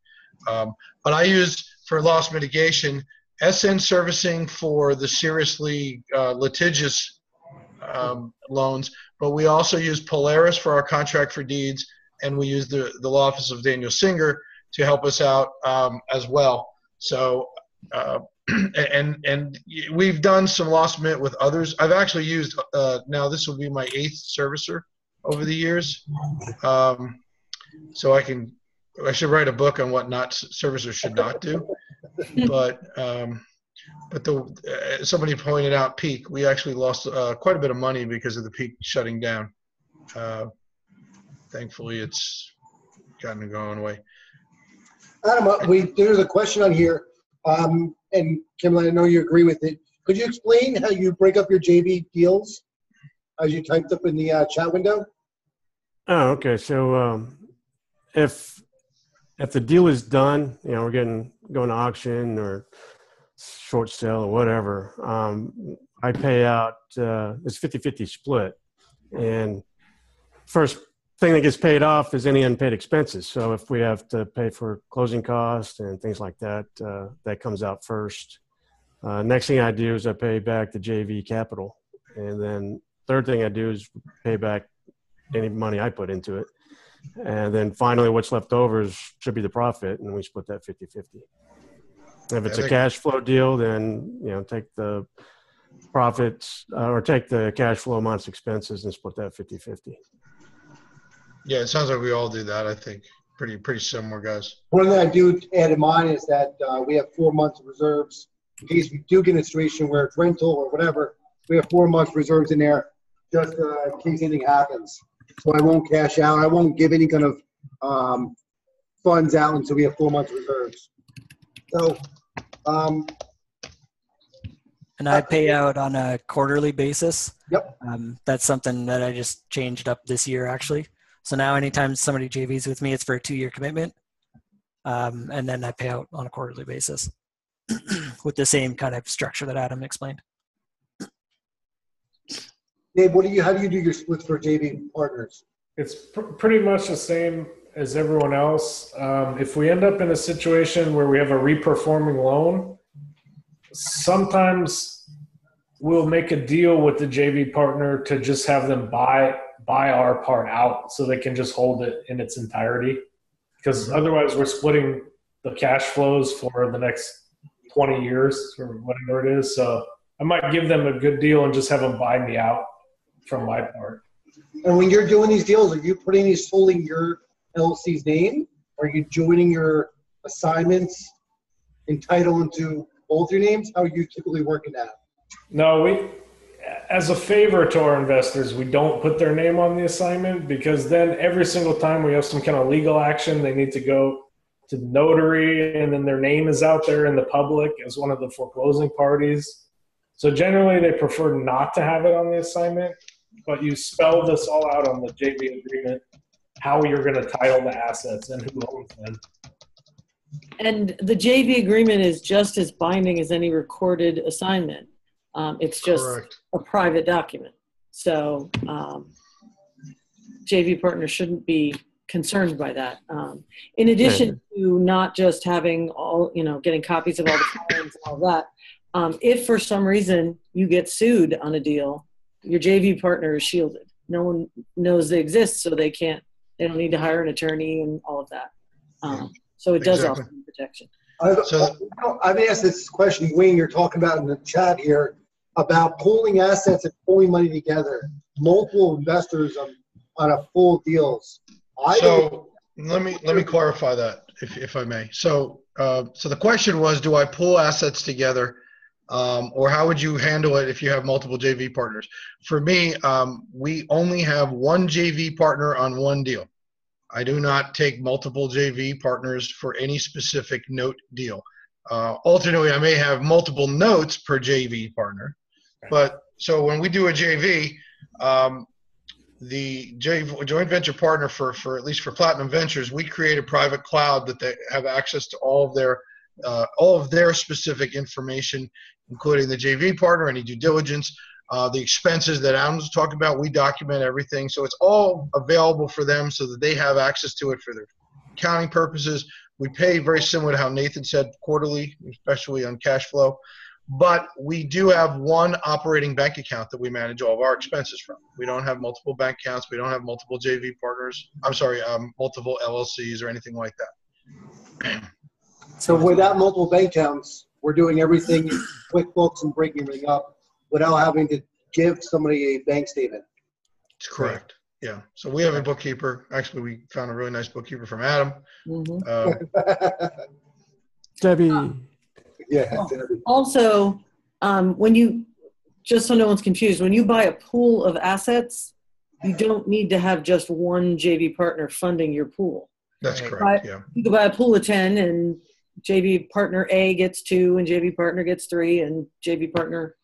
um, but I use for loss mitigation S N servicing for the seriously uh, litigious um, loans. But we also use Polaris for our contract for deeds, and we use the the law office of Daniel Singer to help us out um, as well. So. Uh, And and we've done some loss mitigation with others. I've actually used uh, now. This will be my eighth servicer over the years, um, so I can I should write a book on what not servicers should not do. But um, but the uh, somebody pointed out Peak. We actually lost uh, quite a bit of money because of the Peak shutting down. Uh, thankfully, it's gotten going away. Adam, we there's a question on here. Um, and Kimberly, I know you agree with it. Could you explain how you break up your J V deals as you typed up in the uh, chat window? Oh, okay. So um, if if the deal is done, you know, we're getting going to auction or short sale or whatever, um, I pay out, uh, it's fifty fifty split. And first thing that gets paid off is any unpaid expenses. So if we have to pay for closing costs and things like that, uh, that comes out first. Uh, next thing I do is I pay back the J V capital. And then third thing I do is pay back any money I put into it. And then finally what's left over is, should be the profit, and we split that fifty fifty. If it's a cash flow deal, then, you know, take the profits uh, or take the cash flow minus expenses and split that fifty fifty. Yeah, it sounds like we all do that, I think. Pretty pretty similar, guys. One thing I do add in mind is that uh, we have four months of reserves. In case we do get in a situation where it's rental or whatever, we have four months reserves in there just uh, in case anything happens. So I won't cash out. I won't give any kind of um, funds out until we have four months reserves. So, um, And I pay out on a quarterly basis. Yep. Um, that's something that I just changed up this year, actually. So now anytime somebody J Vs with me, it's for a two-year commitment, um, and then I pay out on a quarterly basis with the same kind of structure that Adam explained. Dave, what do you, how do you do your splits for J V partners? It's pr pretty much the same as everyone else. Um, if we end up in a situation where we have a reperforming loan, sometimes we'll make a deal with the J V partner to just have them buy buy our part out so they can just hold it in its entirety, because otherwise we're splitting the cash flows for the next twenty years or whatever it is. So I might give them a good deal and just have them buy me out from my part. And when you're doing these deals, are you putting these solely in your L L C's name? Are you joining your assignments in title into both your names? How are you typically working that? No, we... as a favor to our investors, we don't put their name on the assignment, because then every single time we have some kind of legal action, they need to go to the notary, and then their name is out there in the public as one of the foreclosing parties. So generally they prefer not to have it on the assignment, but you spell this all out on the J V agreement how you're going to title the assets and who owns them. And the J V agreement is just as binding as any recorded assignment. Um, it's just Correct. a private document. So um, J V partners shouldn't be concerned by that. Um, in addition yeah. to not just having all, you know, getting copies of all the filings and all that, um, if for some reason you get sued on a deal, your J V partner is shielded. No one knows they exist, so they can't, they don't need to hire an attorney and all of that. Um, so it does exactly. offer protection. I've, so, I've asked this question, Wayne, you're talking about in the chat here, about pooling assets and pulling money together, multiple investors on, on a full deals. I so let me, let me clarify that, if, if I may. So, uh, so the question was, do I pull assets together? Um, or how would you handle it if you have multiple J V partners? For me, um, we only have one J V partner on one deal. I do not take multiple J V partners for any specific note deal. Uh, ultimately, I may have multiple notes per J V partner. But so when we do a J V, um, the J V, joint venture partner for, for at least for Platinum Ventures, we create a private cloud that they have access to all of their Uh, all of their specific information, including the J V partner, any due diligence, uh, the expenses that Adam's talking about. We document everything. So it's all available for them so that they have access to it for their accounting purposes. We pay very similar to how Nathan said, quarterly, especially on cash flow. But we do have one operating bank account that we manage all of our expenses from. We don't have multiple bank accounts. We don't have multiple J V partners. I'm sorry, um, multiple L L Cs or anything like that. So without multiple bank accounts, we're doing everything in QuickBooks and breaking everything up without having to give somebody a bank statement. That's correct. Yeah. So we have a bookkeeper. Actually, we found a really nice bookkeeper from Adam. Mm-hmm. um, Debbie. Um, yeah. Debbie. Also, um, when you, just so no one's confused, when you buy a pool of assets, you don't need to have just one J V partner funding your pool. That's correct. Buy, yeah. You can buy a pool of ten and J V partner A gets two and J V partner gets three and J V partner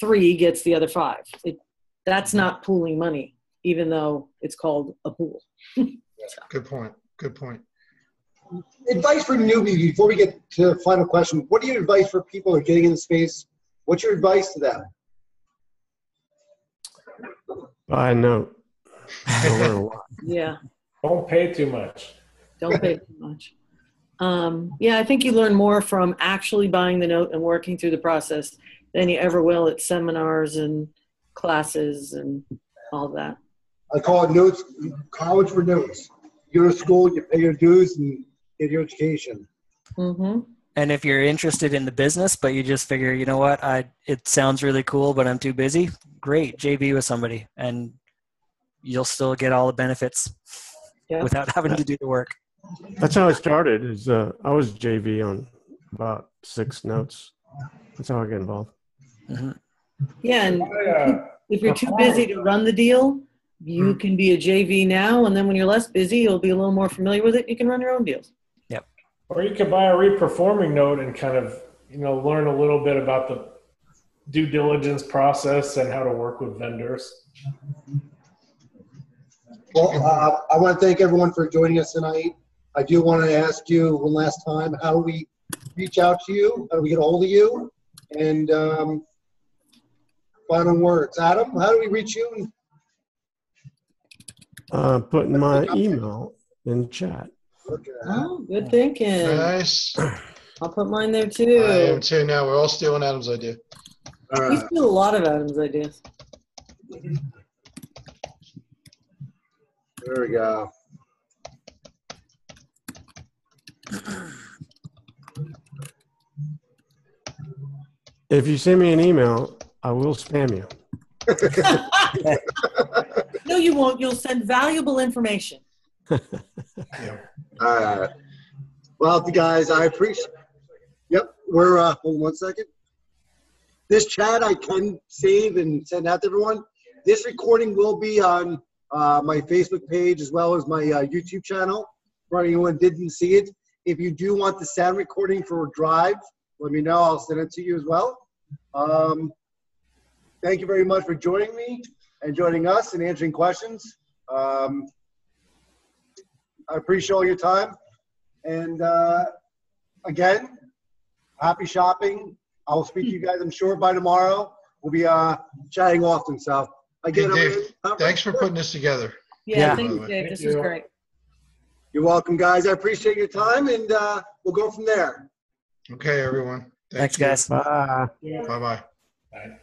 three gets the other five. It, that's not pooling money, even though it's called a pool. So. Good point. Good point. Advice for newbies, before we get to the final question, what do you advise for people who are getting in the space? What's your advice to them? Buy a note. Yeah. Don't pay too much. Don't pay too much. Um, yeah, I think you learn more from actually buying the note and working through the process than you ever will at seminars and classes and all that. I call it notes, college for notes. You go to school, you pay your dues, and get your education. Mm-hmm. And if you're interested in the business, but you just figure, you know what, I it sounds really cool, but I'm too busy, great, J V with somebody, and you'll still get all the benefits yeah. without having to do the work. That's how I started. Is uh, I was J V on about six notes. That's how I got involved. Mm-hmm. Yeah, and if you're too busy to run the deal, you mm-hmm. can be a J V now, and then when you're less busy, you'll be a little more familiar with it. You can run your own deals. Yep. Or you could buy a reperforming note and kind of, you know, learn a little bit about the due diligence process and how to work with vendors. Well, uh, I want to thank everyone for joining us tonight. I do want to ask you one last time, how do we reach out to you? How do we get a hold of you? And um, final words. Adam, how do we reach you? Uh, putting my email in the chat. Okay. Oh, good thinking. Nice. I'll put mine there too. I am too now. We're all stealing Adam's idea. All right. We steal a lot of Adam's ideas. There we go. If you send me an email, I will spam you. No, you won't. You'll send valuable information. Yeah. All right. Well, guys, I appreciate it. Yep. We're, uh, hold on one second. This chat I can save and send out to everyone. This recording will be on Uh, my Facebook page, as well as my uh, YouTube channel, for anyone who didn't see it. If you do want the sound recording for Drive, let me know. I'll send it to you as well. Um, thank you very much for joining me and joining us and answering questions. Um, I appreciate all your time. And uh, again, happy shopping. I will speak to you guys, I'm sure, by tomorrow. We'll be uh, chatting often. So again, hey, Dave, I'm thanks for putting this together. Yeah, yeah. Thank you, Dave. This thank is you. Great. You're welcome, guys. I appreciate your time, and uh, we'll go from there. Okay, everyone. Thank thanks, you. guys. Bye. Bye-bye. Yeah. Bye.